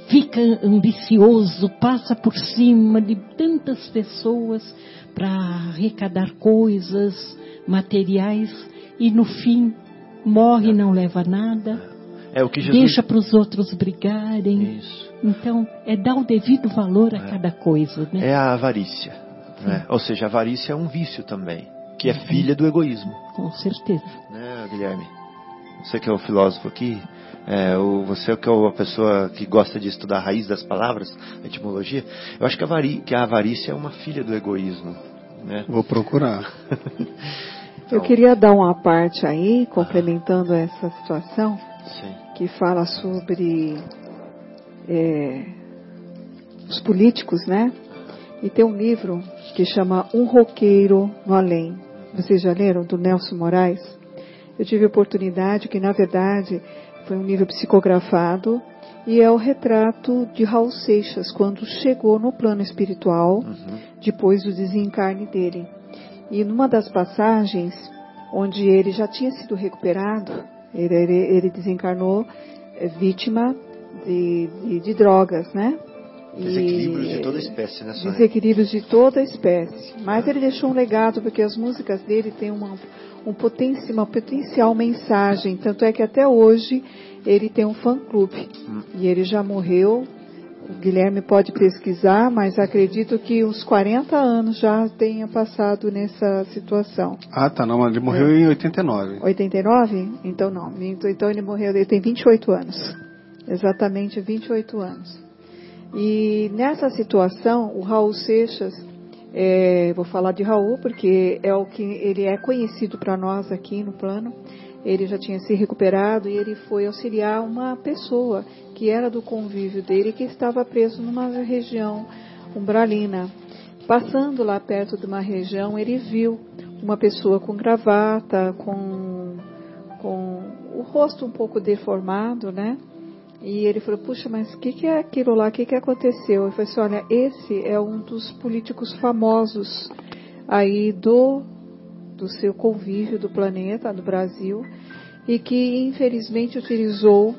fica ambicioso, passa por cima de tantas pessoas para arrecadar coisas materiais, e no fim morre e não leva nada, deixa para os outros brigarem. Isso. Então é dar o devido valor a cada coisa, né? É a avarícia, né? Ou seja, a avarícia é um vício também, que é filha do egoísmo. Com certeza, né, Guilherme? Você que é o filósofo aqui, você que é uma pessoa que gosta de estudar a raiz das palavras, a etimologia, eu acho que a avarícia é uma filha do egoísmo, né? Vou procurar. Então, eu queria dar uma parte aí, complementando essa situação, sim, que fala sobre os políticos, né? E tem um livro que chama Um Roqueiro no Além. Vocês já leram? Do Nelson Moraes. Eu tive a oportunidade, que na verdade foi um livro psicografado, e é o retrato de Raul Seixas quando chegou no plano espiritual, depois do desencarne dele. E numa das passagens, onde ele já tinha sido recuperado, ele desencarnou vítima de drogas, né? Desequilíbrios de toda espécie, né? Desequilíbrios de toda espécie. Mas ele deixou um legado, porque as músicas dele têm uma potencial mensagem. Tanto é que até hoje ele tem um fã-clube. E ele já morreu. O Guilherme pode pesquisar, mas acredito que uns 40 anos já tenha passado nessa situação. Ah, tá, não, ele morreu em 89. 89? Então não. Então ele morreu, ele tem 28 anos. Exatamente 28 anos. E nessa situação, o Raul Seixas, vou falar de Raul porque é o que ele é conhecido para nós aqui no plano, ele já tinha se recuperado e ele foi auxiliar uma pessoa que era do convívio dele, que estava preso numa região umbralina. Passando lá perto de uma região, ele viu uma pessoa com gravata, com o rosto um pouco deformado, né? E ele falou, puxa, mas o que é aquilo lá? O que aconteceu? Eu falei assim, olha, esse é um dos políticos famosos aí do seu convívio do planeta, do Brasil, e que infelizmente utilizou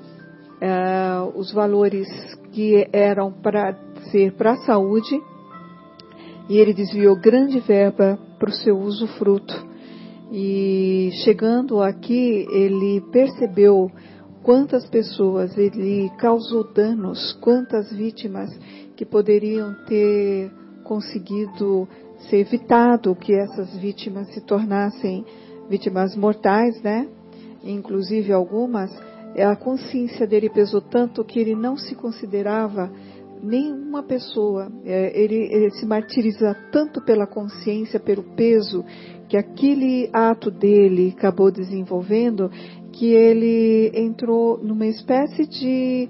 os valores que eram para ser para a saúde, e ele desviou grande verba para o seu usufruto. E chegando aqui, ele percebeu quantas pessoas ele causou danos, quantas vítimas que poderiam ter conseguido ser evitado que essas vítimas se tornassem vítimas mortais, né? Inclusive algumas, a consciência dele pesou tanto que ele não se considerava nenhuma pessoa. Ele se martiriza tanto pela consciência, pelo peso que aquele ato dele acabou desenvolvendo, que ele entrou numa espécie de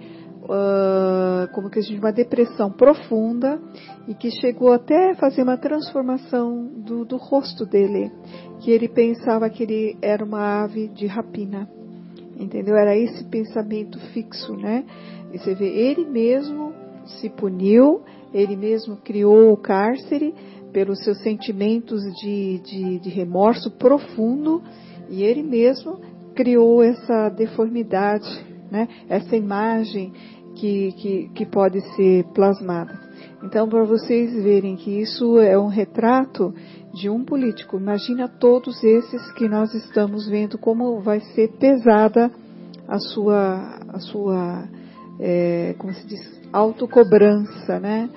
uma depressão profunda, e que chegou até a fazer uma transformação do rosto dele, que ele pensava que ele era uma ave de rapina, entendeu? Era esse pensamento fixo, né? E você vê, ele mesmo se puniu, ele mesmo criou o cárcere pelos seus sentimentos de remorso profundo, e ele mesmo criou essa deformidade, né? Essa imagem que pode ser plasmada. Então, para vocês verem que isso é um retrato de um político. Imagina todos esses que nós estamos vendo, como vai ser pesada a sua como se diz, autocobrança, né?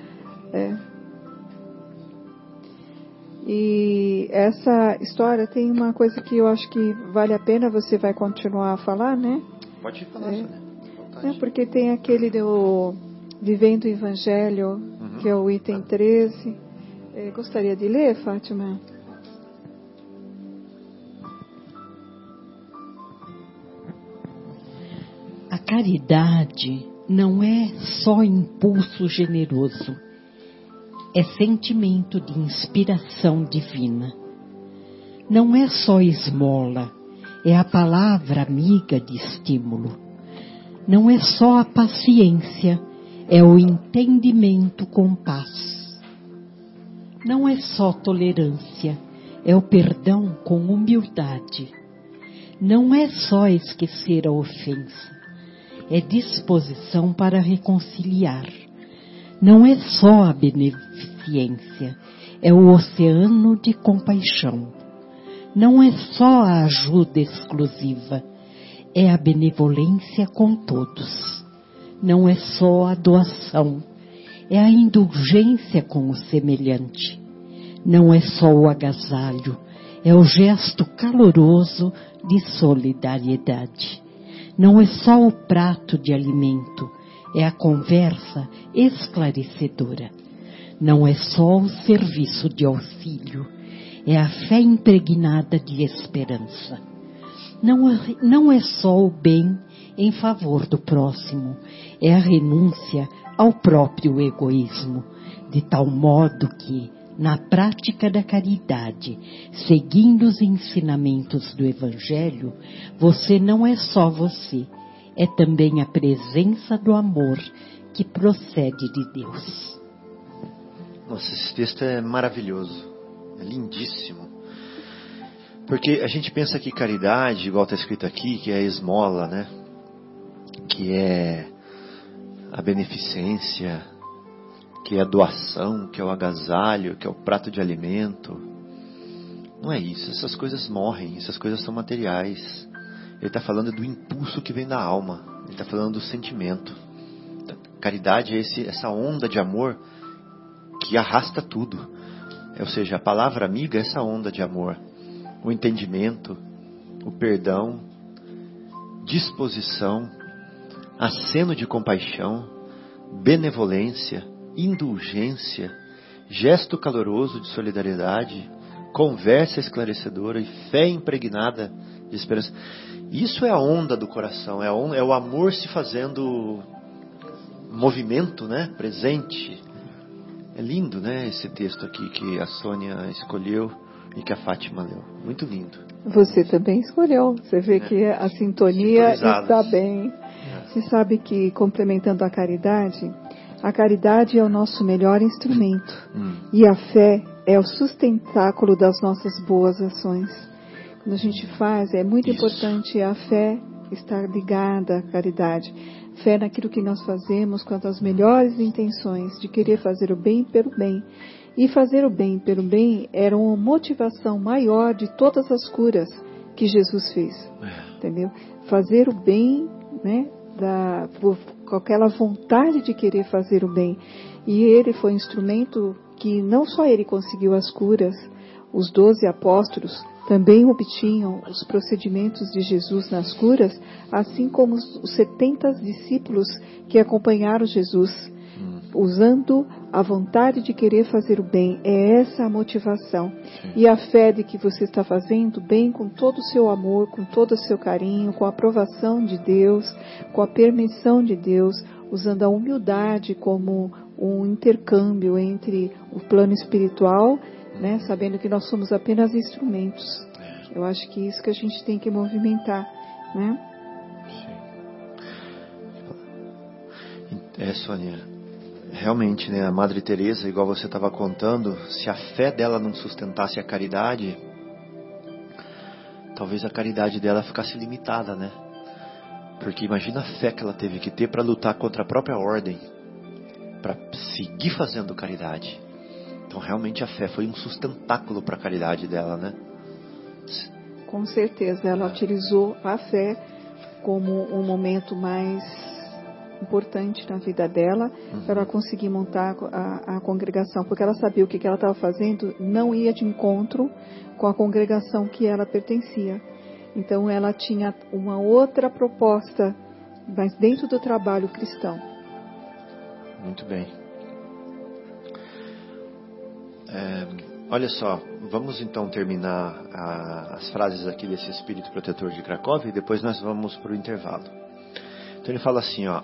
E essa história tem uma coisa que eu acho que vale a pena, você vai continuar a falar, né? Pode falar, porque tem aquele do Vivendo o Evangelho, que é o item 13. Gostaria de ler, Fátima? A caridade não é só impulso generoso. É sentimento de inspiração divina. Não é só esmola, é a palavra amiga de estímulo. Não é só a paciência, é o entendimento com paz. Não é só tolerância, é o perdão com humildade. Não é só esquecer a ofensa, é disposição para reconciliar. Não é só a beneficência, é o oceano de compaixão. Não é só a ajuda exclusiva, é a benevolência com todos. Não é só a doação, é a indulgência com o semelhante. Não é só o agasalho, é o gesto caloroso de solidariedade. Não é só o prato de alimento, é a conversa esclarecedora. Não é só o serviço de auxílio, é a fé impregnada de esperança. Não é só o bem em favor do próximo. É a renúncia ao próprio egoísmo, de tal modo que, na prática da caridade, seguindo os ensinamentos do Evangelho, você não é só você, é também a presença do amor que procede de Deus. Nossa, esse texto é maravilhoso, é lindíssimo. Porque a gente pensa que caridade, igual está escrito aqui, que é a esmola, né? Que é a beneficência, que é a doação, que é o agasalho, que é o prato de alimento. Não é isso, essas coisas morrem, essas coisas são materiais. Ele está falando do impulso que vem da alma, ele está falando do sentimento. Caridade é essa onda de amor que arrasta tudo. Ou seja, a palavra amiga é essa onda de amor. O entendimento, o perdão, disposição, aceno de compaixão, benevolência, indulgência, gesto caloroso de solidariedade, conversa esclarecedora e fé impregnada de esperança. Isso é a onda do coração, é o amor se fazendo movimento, né? Presente. É lindo, né, esse texto aqui que a Sônia escolheu e que a Fátima leu. Muito lindo. Você também escolheu. Você vê que a sintonia está bem. Você sabe que, complementando a caridade é o nosso melhor instrumento. E a fé é o sustentáculo das nossas boas ações. Quando a gente faz, é muito importante a fé estar ligada à caridade. Fé naquilo que nós fazemos, quanto às melhores intenções de querer fazer o bem pelo bem. E fazer o bem pelo bem era uma motivação maior de todas as curas que Jesus fez, entendeu? Fazer o bem, né, por aquela vontade de querer fazer o bem. E ele foi um instrumento que não só ele conseguiu as curas, os 12 apóstolos também obtinham os procedimentos de Jesus nas curas, assim como os 70 discípulos que acompanharam Jesus, usando a vontade de querer fazer o bem. É essa a motivação. Sim. E a fé de que você está fazendo bem com todo o seu amor, com todo o seu carinho, com a aprovação de Deus, com a permissão de Deus, usando a humildade como um intercâmbio entre o plano espiritual, né, sabendo que nós somos apenas instrumentos. Eu acho que é isso que a gente tem que movimentar, né? Sim. É, Sônia, realmente, né, a Madre Teresa, igual você estava contando, se a fé dela não sustentasse a caridade, talvez a caridade dela ficasse limitada, né? Porque imagina a fé que ela teve que ter para lutar contra a própria ordem, para seguir fazendo caridade. Então, realmente, a fé foi um sustentáculo para a caridade dela, né? Com certeza, ela utilizou a fé como um momento mais importante na vida dela, para ela conseguir montar a congregação, porque ela sabia o que ela estava fazendo não ia de encontro com a congregação que ela pertencia. Então ela tinha uma outra proposta, mas dentro do trabalho cristão. Muito bem. Olha só, vamos então terminar as frases aqui desse Espírito Protetor de Cracóvia e depois nós vamos para o intervalo. Então ele fala assim, ó: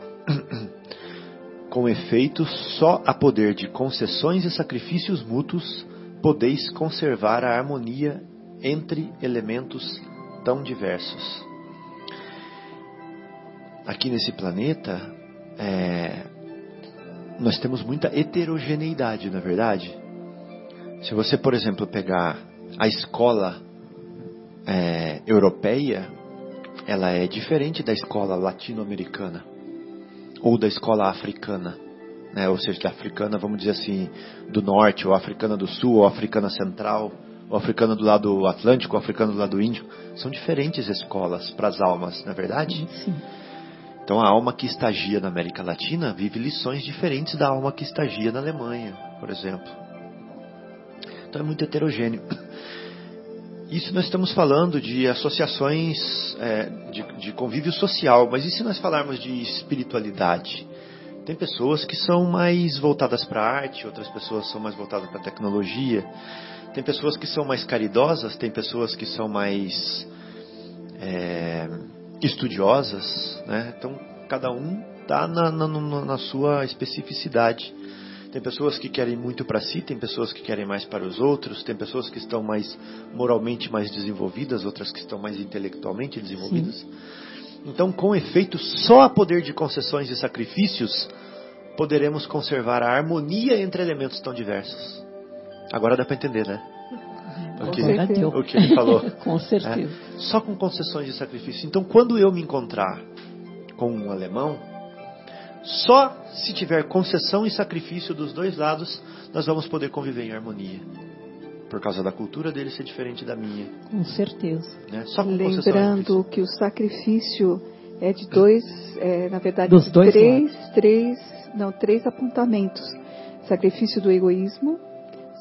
com efeito, só a poder de concessões e sacrifícios mútuos podeis conservar a harmonia entre elementos tão diversos. Aqui nesse planeta, nós temos muita heterogeneidade, não é verdade? Se você, por exemplo, pegar a escola europeia, ela é diferente da escola latino-americana ou da escola africana, né? Ou seja, da africana, vamos dizer assim, do norte, ou africana do sul, ou africana central, ou africana do lado atlântico, ou africana do lado índico. São diferentes escolas para as almas, não é verdade? Sim. Então a alma que estagia na América Latina vive lições diferentes da alma que estagia na Alemanha, por exemplo. Então é muito heterogêneo. Isso nós estamos falando de associações, de convívio social, mas e se nós falarmos de espiritualidade? Tem pessoas que são mais voltadas para a arte, outras pessoas são mais voltadas para a tecnologia, tem pessoas que são mais caridosas, tem pessoas que são mais estudiosas, né? Então cada um está na sua especificidade. Tem pessoas que querem muito para si, tem pessoas que querem mais para os outros, tem pessoas que estão mais moralmente mais desenvolvidas, outras que estão mais intelectualmente desenvolvidas. Sim. Então, com efeito, só a poder de concessões e sacrifícios poderemos conservar a harmonia entre elementos tão diversos. Agora dá para entender, né? O que ele falou. Com certeza. É, só com concessões e sacrifícios. Então, quando eu me encontrar com um alemão, só se tiver concessão e sacrifício dos dois lados, nós vamos poder conviver em harmonia. Por causa da cultura dele ser diferente da minha. Com certeza. Né? Só com lembrando que o sacrifício é de dois, na verdade, dos dois três apontamentos. Sacrifício do egoísmo,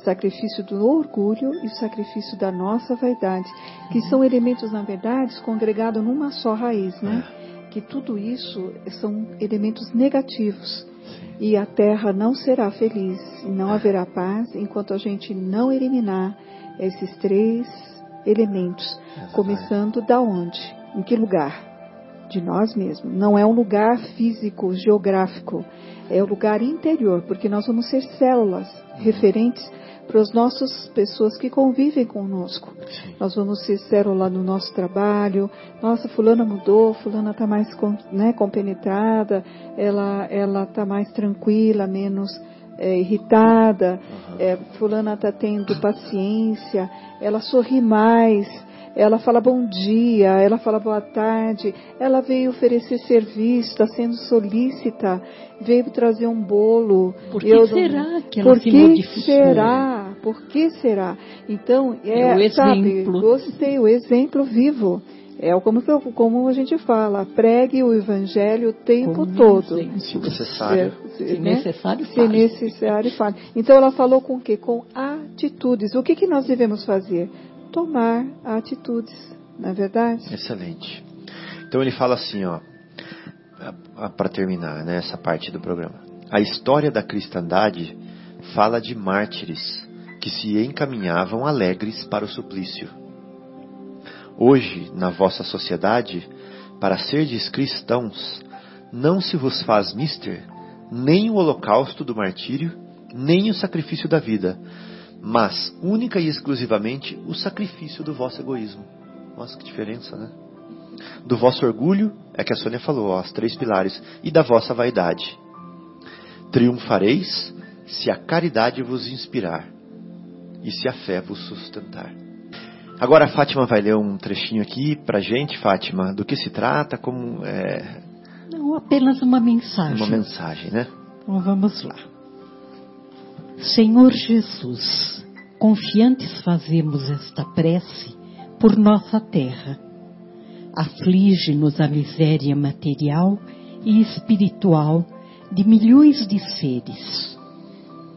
sacrifício do orgulho e o sacrifício da nossa vaidade. Que são elementos, na verdade, congregados numa só raiz, né? É. Que tudo isso são elementos negativos. Sim. E a Terra não será feliz, não haverá paz, enquanto a gente não eliminar esses três elementos. Exatamente. Começando da onde? Em que lugar? De nós mesmos. Não é um lugar físico, geográfico, é um lugar interior, porque nós vamos ser células referentes para as nossas pessoas que convivem conosco. Sim. Nós vamos ser célula no nosso trabalho. Nossa, fulana mudou, fulana está mais compenetrada, ela está mais tranquila, menos irritada, fulana está tendo paciência, ela sorri mais, ela fala bom dia, ela fala boa tarde, ela veio oferecer serviço, está sendo solícita, veio trazer um bolo. Por que será? Então, gostei, o exemplo vivo. É como a gente fala, pregue o Evangelho o tempo todo. Se necessário. Se necessário, fale. Então, ela falou com o quê? Com atitudes. O que nós devemos fazer? Tomar atitudes, não é verdade? Excelente. Então ele fala assim, ó, para terminar, né, essa parte do programa. A história da cristandade fala de mártires que se encaminhavam alegres para o suplício. Hoje, na vossa sociedade, para serdes cristãos, não se vos faz mister nem o holocausto do martírio, nem o sacrifício da vida, mas única e exclusivamente o sacrifício do vosso egoísmo. Nossa, que diferença, né? Do vosso orgulho, é que a Sônia falou, ó, os três pilares, e da vossa vaidade. Triunfareis se a caridade vos inspirar e se a fé vos sustentar. Agora a Fátima vai ler um trechinho aqui pra gente, Fátima, do que se trata, como é... Não, apenas uma mensagem. Uma mensagem, né? Então vamos lá. Senhor Jesus, confiantes fazemos esta prece por nossa terra. Aflige-nos a miséria material e espiritual de milhões de seres.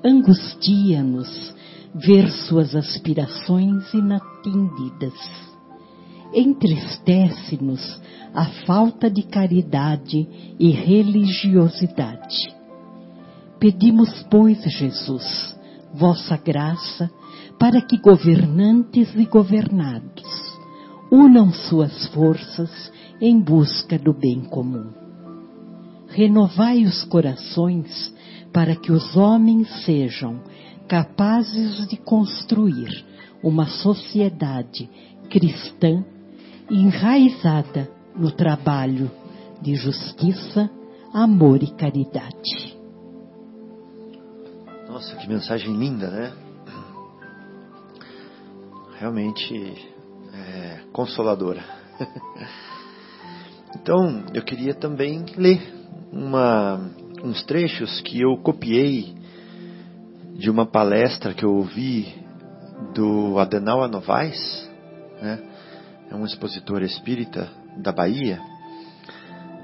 Angustia-nos ver suas aspirações inatingidas. Entristece-nos a falta de caridade e religiosidade. Pedimos, pois, Jesus, vossa graça, para que governantes e governados unam suas forças em busca do bem comum. Renovai os corações para que os homens sejam capazes de construir uma sociedade cristã enraizada no trabalho de justiça, amor e caridade. Nossa, que mensagem linda, né? Realmente consoladora. Então, eu queria também ler uns trechos que eu copiei de uma palestra que eu ouvi do Adenauer Novaes, né? É um expositor espírita da Bahia.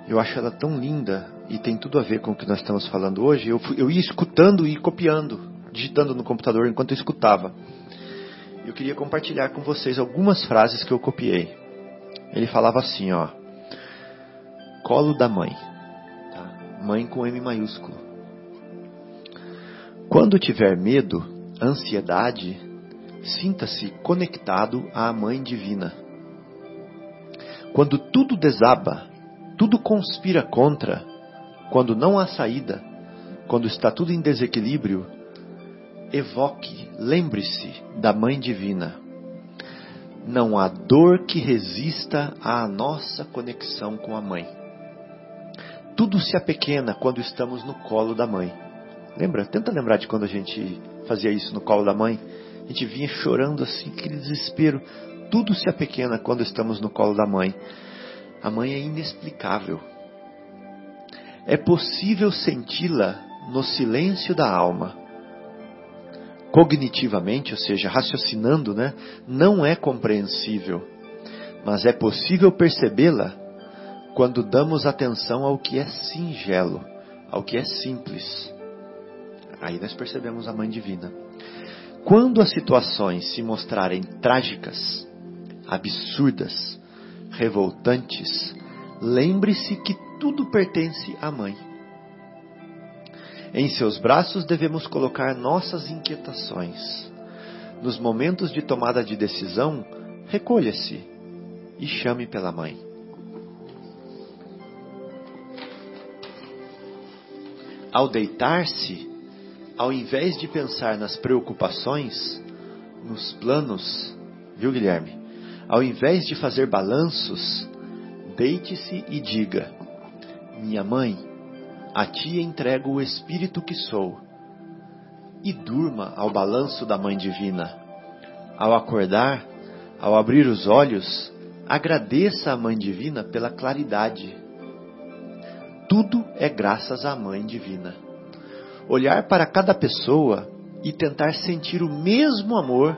Eu acho ela tão linda e tem tudo a ver com o que nós estamos falando hoje. Eu ia escutando e copiando, digitando no computador enquanto eu escutava. Eu queria compartilhar com vocês algumas frases que eu copiei. Ele falava assim, ó. Colo da mãe. Tá? Mãe com M maiúsculo. Quando tiver medo, ansiedade, sinta-se conectado à mãe divina. Quando tudo desaba, tudo conspira contra, quando não há saída, quando está tudo em desequilíbrio, evoque, lembre-se da Mãe Divina. Não há dor que resista à nossa conexão com a Mãe. Tudo se apequena quando estamos no colo da Mãe. Lembra? Tenta lembrar de quando a gente fazia isso no colo da Mãe. A gente vinha chorando assim, aquele desespero. Tudo se apequena quando estamos no colo da Mãe. A Mãe é inexplicável. É possível senti-la no silêncio da alma. Cognitivamente, ou seja, raciocinando, né? Não é compreensível. Mas é possível percebê-la quando damos atenção ao que é singelo, ao que é simples. Aí nós percebemos a Mãe Divina. Quando as situações se mostrarem trágicas, absurdas, revoltantes, lembre-se que tudo pertence à Mãe. Em seus braços devemos colocar nossas inquietações. Nos momentos de tomada de decisão, recolha-se e chame pela Mãe. Ao deitar-se, ao invés de pensar nas preocupações, nos planos, viu, Guilherme? Ao invés de fazer balanços, deite-se e diga: minha Mãe, a ti entrego o Espírito que sou. E durma ao balanço da Mãe Divina. Ao acordar, ao abrir os olhos, agradeça à Mãe Divina pela claridade. Tudo é graças à Mãe Divina. Olhar para cada pessoa e tentar sentir o mesmo amor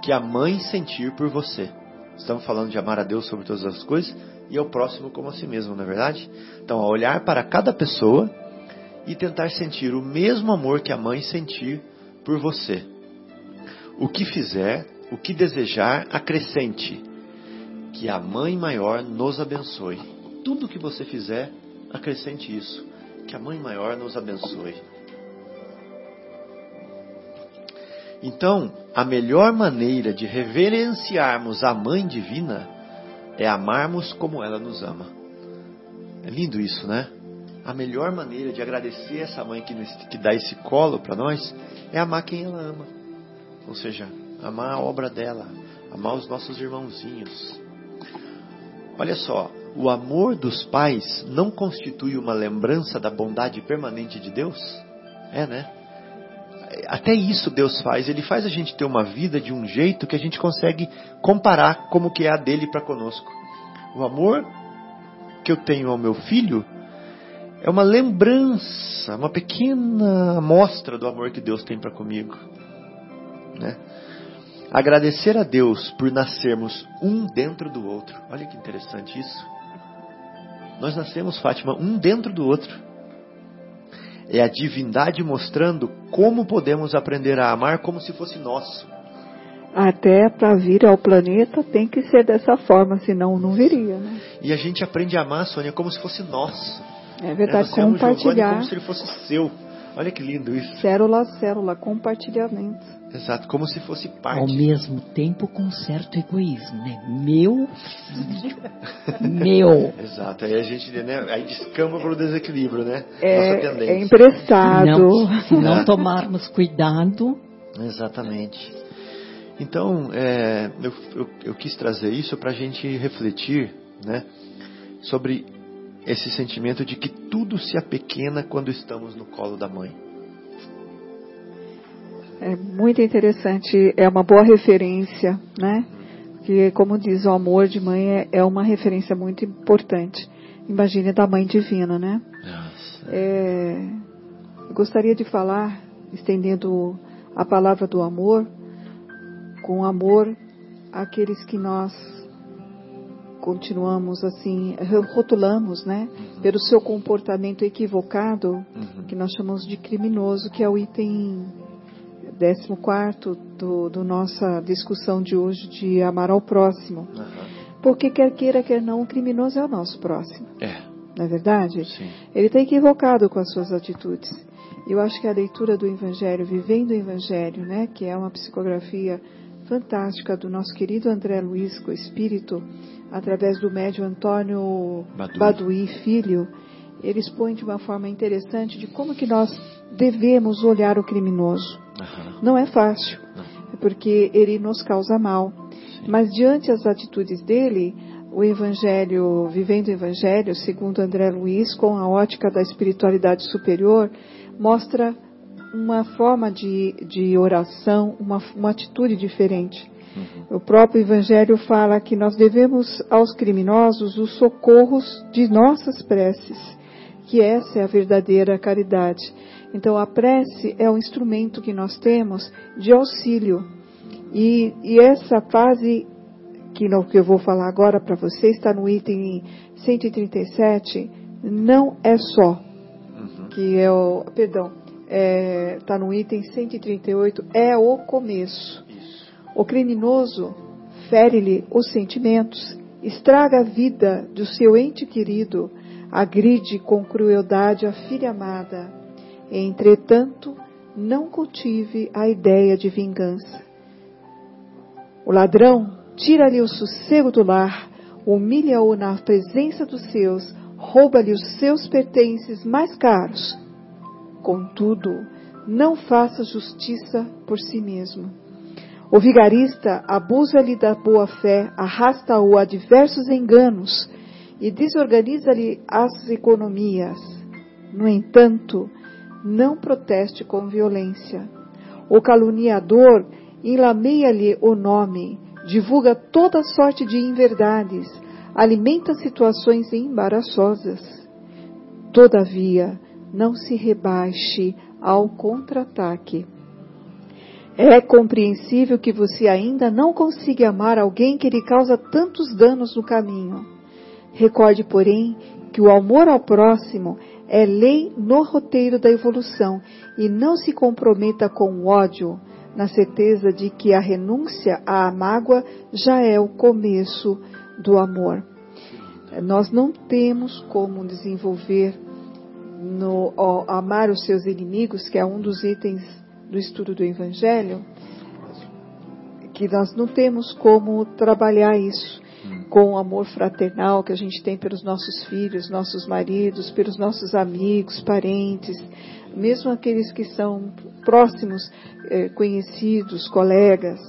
que a Mãe sentir por você. Estamos falando de amar a Deus sobre todas as coisas e ao próximo como a si mesmo, não é verdade? Então, olhar para cada pessoa e tentar sentir o mesmo amor que a Mãe sentir por você. O que fizer, o que desejar, acrescente: que a Mãe Maior nos abençoe. Tudo que você fizer, acrescente isso: que a Mãe Maior nos abençoe. Então, a melhor maneira de reverenciarmos a Mãe Divina é amarmos como ela nos ama. É lindo isso, né? A melhor maneira de agradecer essa Mãe que dá esse colo para nós é amar quem ela ama. Ou seja, amar a obra dela, amar os nossos irmãozinhos. Olha só, o amor dos pais não constitui uma lembrança da bondade permanente de Deus? É, né? Até isso Deus faz. Ele faz a gente ter uma vida de um jeito que a gente consegue comparar como que é a dele para conosco. O amor que eu tenho ao meu filho é uma lembrança, uma pequena amostra do amor que Deus tem para comigo, né? Agradecer a Deus por nascermos um dentro do outro. Olha que interessante isso. Nós nascemos, Fátima, um dentro do outro. É a divindade mostrando como podemos aprender a amar como se fosse nosso. Até para vir ao planeta tem que ser dessa forma, senão não viria, né? E a gente aprende a amar, Sônia, como se fosse nosso. É verdade, é, compartilhar. Como se ele fosse seu. Olha que lindo isso. Célula a célula, compartilhamento. Exato, como se fosse parte. Ao mesmo tempo com um certo egoísmo, né? Meu filho, meu. Exato, aí a gente, né, aí descamba para o desequilíbrio, né? É emprestado. Se não tomarmos cuidado. Exatamente. Então, eu quis trazer isso para a gente refletir, né, sobre esse sentimento de que tudo se apequena quando estamos no colo da Mãe. É muito interessante, é uma boa referência, né? Que, como diz, o amor de Mãe é uma referência muito importante. Imagine da Mãe Divina, né? Eu gostaria de falar, estendendo a palavra do amor, com amor àqueles que nós continuamos assim, rotulamos, né? Pelo seu comportamento equivocado, que nós chamamos de criminoso, que é o item 14º do nossa discussão de hoje, de amar ao próximo. Porque quer queira, quer não, o criminoso é o nosso próximo. Não é verdade? Sim. Ele está equivocado com as suas atitudes. Eu acho que a leitura do Evangelho, Vivendo o Evangelho, né, que é uma psicografia fantástica do nosso querido André Luiz, coespírito, através do médium Antônio Baduí Filho, ele expõe de uma forma interessante de como que nós devemos olhar o criminoso. Uhum. Não é fácil, porque ele nos causa mal. Sim. Mas diante das atitudes dele, o Evangelho, Vivendo o Evangelho, segundo André Luiz, com a ótica da espiritualidade superior, mostra uma forma de oração, uma atitude diferente. Uhum. O próprio Evangelho fala que nós devemos aos criminosos os socorros de nossas preces, que essa é a verdadeira caridade. Então a prece é um instrumento que nós temos de auxílio. E essa fase que eu vou falar agora para você está no item 137, não é só, uhum. Está no item 138, é o começo. Isso. O criminoso fere-lhe os sentimentos, estraga a vida do seu ente querido, agride com crueldade a filha amada. Entretanto, não cultive a ideia de vingança. O ladrão tira-lhe o sossego do lar, humilha-o na presença dos seus, rouba-lhe os seus pertences mais caros. Contudo, não faça justiça por si mesmo. O vigarista abusa-lhe da boa-fé, arrasta-o a diversos enganos e desorganiza-lhe as economias. No entanto, não proteste com violência. O caluniador enlameia-lhe o nome, divulga toda sorte de inverdades, alimenta situações embaraçosas. Todavia, não se rebaixe ao contra-ataque. É compreensível que você ainda não consiga amar alguém que lhe causa tantos danos no caminho. Recorde, porém, que o amor ao próximo é lei no roteiro da evolução e não se comprometa com o ódio, na certeza de que a renúncia à mágoa já é o começo do amor. Nós não temos como desenvolver amar os seus inimigos, que é um dos itens do estudo do Evangelho, que nós não temos como trabalhar isso com o amor fraternal que a gente tem pelos nossos filhos, nossos maridos, pelos nossos amigos, parentes, mesmo aqueles que são próximos, conhecidos, colegas.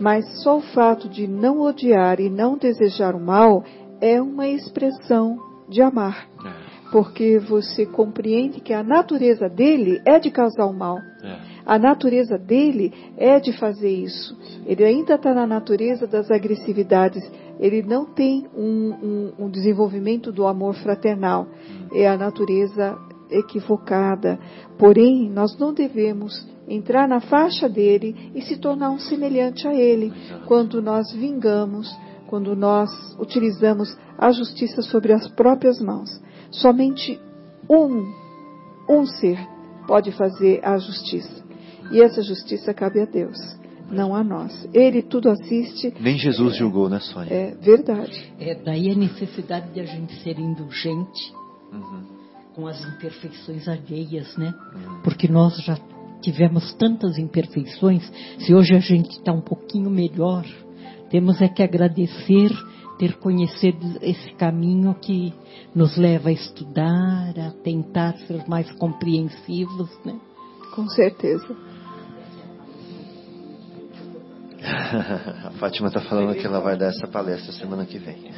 Mas só o fato de não odiar e não desejar o mal é uma expressão de amar. Porque você compreende que a natureza dele é de causar o mal. A natureza dele é de fazer isso. Ele ainda está na natureza das agressividades. Ele não tem um desenvolvimento do amor fraternal. É a natureza equivocada. Porém, nós não devemos entrar na faixa dele e se tornar um semelhante a ele. Quando nós vingamos, quando nós utilizamos a justiça sobre as próprias mãos. Somente um ser pode fazer a justiça. E essa justiça cabe a Deus, não a nós. Ele tudo assiste. Nem Jesus julgou, né, Sônia? É verdade. Daí a necessidade de a gente ser indulgente, uhum, com as imperfeições alheias, né? Uhum. Porque nós já tivemos tantas imperfeições. Se hoje a gente está um pouquinho melhor, temos é que agradecer, ter conhecido esse caminho que nos leva a estudar, a tentar ser mais compreensivos, né? Com certeza. A Fátima está falando que ela vai dar essa palestra semana que vem.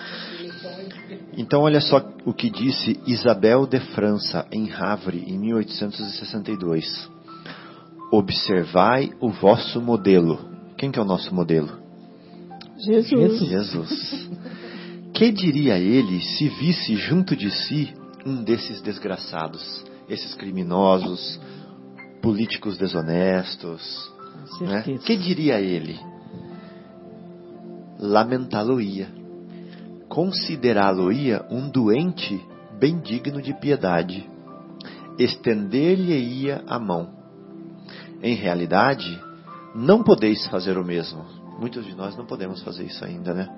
Então, olha só o que disse Isabel de França, em Havre, em 1862. Observai o vosso modelo. Quem que é o nosso modelo? Jesus. Que diria ele se visse junto de si um desses desgraçados, esses criminosos, políticos desonestos, né? Que diria ele? Lamentá-lo-ia, considerá-lo-ia um doente bem digno de piedade, estender-lhe-ia a mão. Em realidade, não podeis fazer o mesmo. Muitos de nós não podemos fazer isso ainda, né?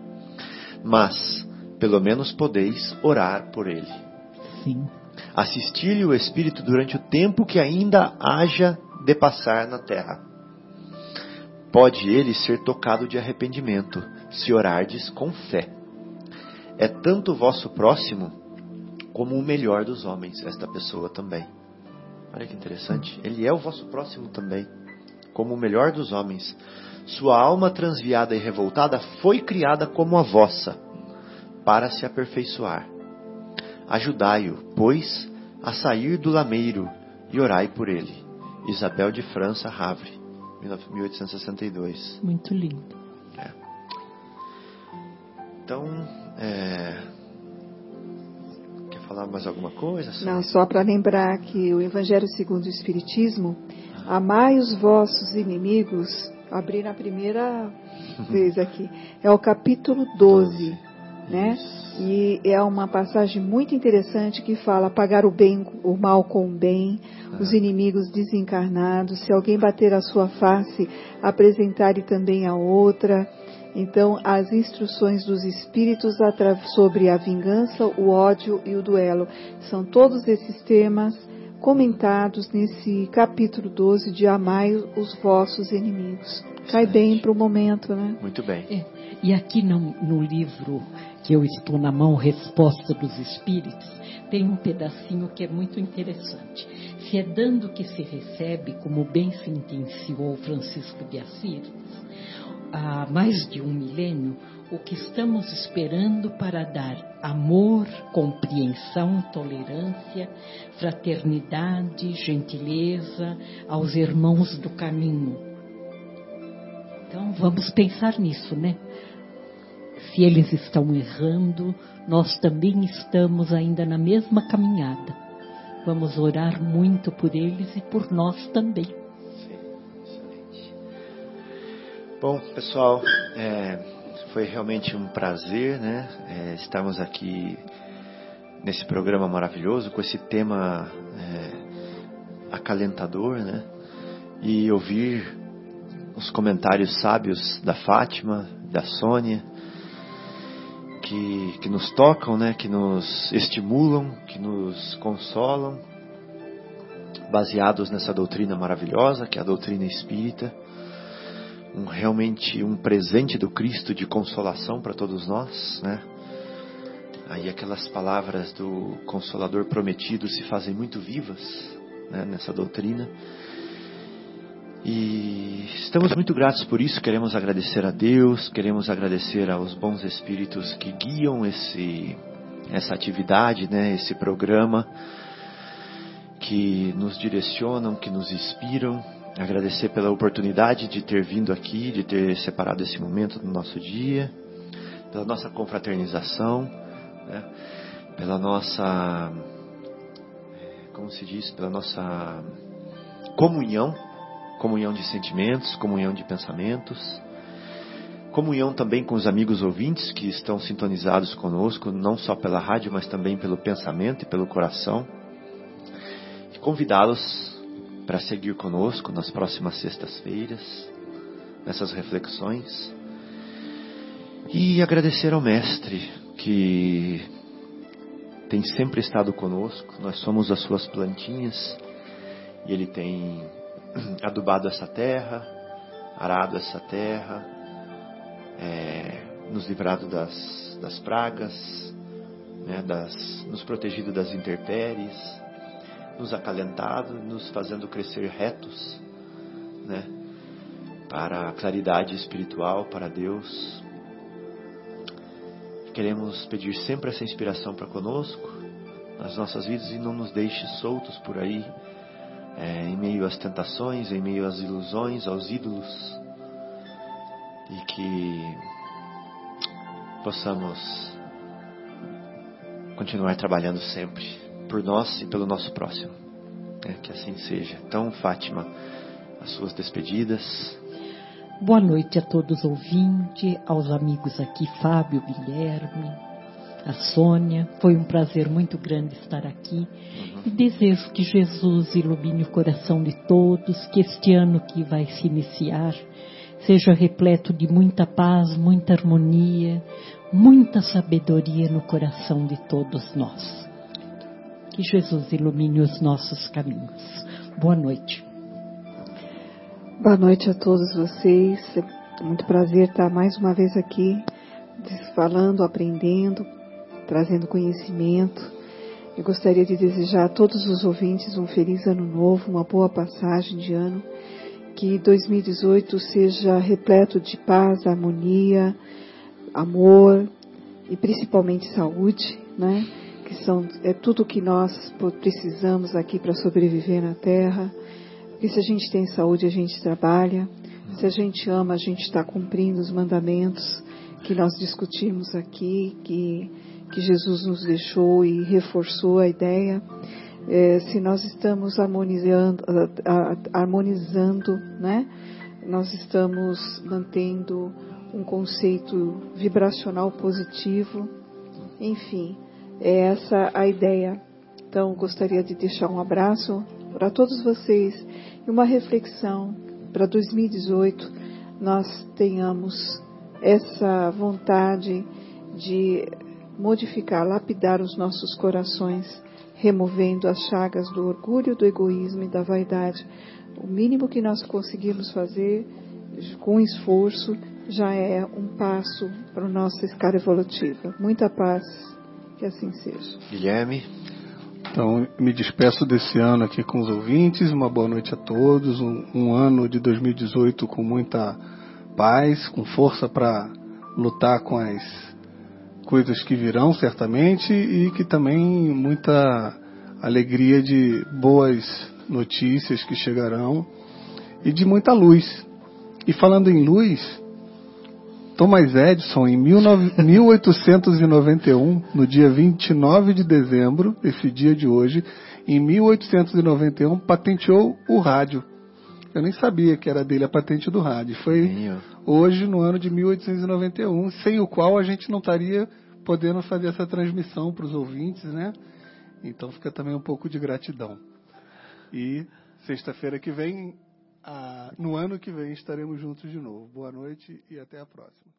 Mas, pelo menos podeis orar por ele. Sim. Assistir-lhe o Espírito durante o tempo que ainda haja de passar na terra. pode ele ser tocado de arrependimento, se orardes com fé. É tanto o vosso próximo como o melhor dos homens, esta pessoa também. Olha que interessante, ele é o vosso próximo também, como o melhor dos homens. Sua alma transviada e revoltada foi criada como a vossa, para se aperfeiçoar. Ajudai-o, pois, a sair do lameiro e orai por ele. Isabel de França, Havre, 1862. Muito lindo. É. Então, quer falar mais alguma coisa? Não, só para lembrar que o Evangelho segundo o Espiritismo, amai os vossos inimigos... Abri na primeira vez aqui. É o capítulo 12, né? Isso. E é uma passagem muito interessante que fala: pagar o bem, o mal com o bem, os inimigos desencarnados, se alguém bater a sua face, apresentar-lhe também a outra. Então, as instruções dos espíritos sobre a vingança, o ódio e o duelo. São todos esses temas comentados nesse capítulo 12 de amai os vossos inimigos. Cai bem para o momento, né? Muito bem. E aqui no livro que eu estou na mão, Resposta dos Espíritos, tem um pedacinho que é muito interessante. Se é dando que se recebe, como bem sentenciou Francisco de Assis, há mais de um milênio, o que estamos esperando para dar amor, compreensão, tolerância, fraternidade, gentileza aos irmãos do caminho. Então vamos pensar nisso, né? Se eles estão errando, nós também estamos ainda na mesma caminhada. Vamos orar muito por eles e por nós também. Sim, excelente. Bom, pessoal, foi realmente um prazer, né? Estamos aqui nesse programa maravilhoso, com esse tema acalentador, né? E ouvir os comentários sábios da Fátima, da Sônia, que nos tocam, né? Que nos estimulam, que nos consolam, baseados nessa doutrina maravilhosa, que é a doutrina espírita. Realmente um presente do Cristo de consolação para todos nós, né? Aí aquelas palavras do Consolador prometido se fazem muito vivas, né, nessa doutrina. E estamos muito gratos por isso, queremos agradecer a Deus, queremos agradecer aos bons espíritos que guiam essa atividade, né, esse programa, que nos direcionam, que nos inspiram. Agradecer pela oportunidade de ter vindo aqui, de ter separado esse momento do nosso dia, pela nossa confraternização, né? Pela nossa, como se diz, pela nossa comunhão de sentimentos, comunhão de pensamentos, comunhão também com os amigos ouvintes que estão sintonizados conosco, não só pela rádio, mas também pelo pensamento e pelo coração, e convidá-los para seguir conosco nas próximas sextas-feiras, nessas reflexões. E agradecer ao Mestre, que tem sempre estado conosco. Nós somos as suas plantinhas, e ele tem adubado essa terra, arado essa terra, nos livrado das pragas, né, nos protegido das intempéries, nos acalentado, nos fazendo crescer retos, né, para a claridade espiritual, para Deus. Queremos pedir sempre essa inspiração para conosco, nas nossas vidas, e não nos deixe soltos por aí, em meio às tentações, em meio às ilusões, aos ídolos, e que possamos continuar trabalhando sempre por nós e pelo nosso próximo. Que assim seja. Então, Fátima, as suas despedidas. Boa noite a todos os ouvintes, aos amigos aqui, Fábio, Guilherme, a Sônia. Foi um prazer muito grande estar aqui. E desejo que Jesus ilumine o coração de todos, que este ano que vai se iniciar seja repleto de muita paz, muita harmonia, muita sabedoria no coração de todos nós. Que Jesus ilumine os nossos caminhos. Boa noite. Boa noite a todos vocês, é muito prazer estar mais uma vez aqui, falando, aprendendo, trazendo conhecimento. Eu gostaria de desejar a todos os ouvintes um feliz ano novo, uma boa passagem de ano, que 2018 seja repleto de paz, harmonia, amor e principalmente saúde, né? Que é tudo o que nós precisamos aqui para sobreviver na Terra. Porque se a gente tem saúde, a gente trabalha. Se a gente ama, a gente está cumprindo os mandamentos que nós discutimos aqui, que Jesus nos deixou e reforçou a ideia. Se nós estamos harmonizando, né? Nós estamos mantendo um conceito vibracional positivo. Enfim, é essa a ideia. Então, gostaria de deixar um abraço para todos vocês e uma reflexão para 2018, nós tenhamos essa vontade de modificar, lapidar os nossos corações, removendo as chagas do orgulho, do egoísmo e da vaidade. O mínimo que nós conseguirmos fazer com esforço já é um passo para a nossa escala evolutiva. Muita paz, que assim seja. Guilherme. Então, me despeço desse ano aqui com os ouvintes, uma boa noite a todos, um ano de 2018 com muita paz, com força para lutar com as coisas que virão, certamente, e que também muita alegria de boas notícias que chegarão e de muita luz. E falando em luz, Thomas Edison, em 1891, no dia 29 de dezembro, esse dia de hoje, em 1891, patenteou o rádio. Eu nem sabia que era dele a patente do rádio. Foi hoje, no ano de 1891, sem o qual a gente não estaria podendo fazer essa transmissão para os ouvintes, né? Então fica também um pouco de gratidão. E sexta-feira que vem... no ano que vem estaremos juntos de novo. Boa noite e até a próxima.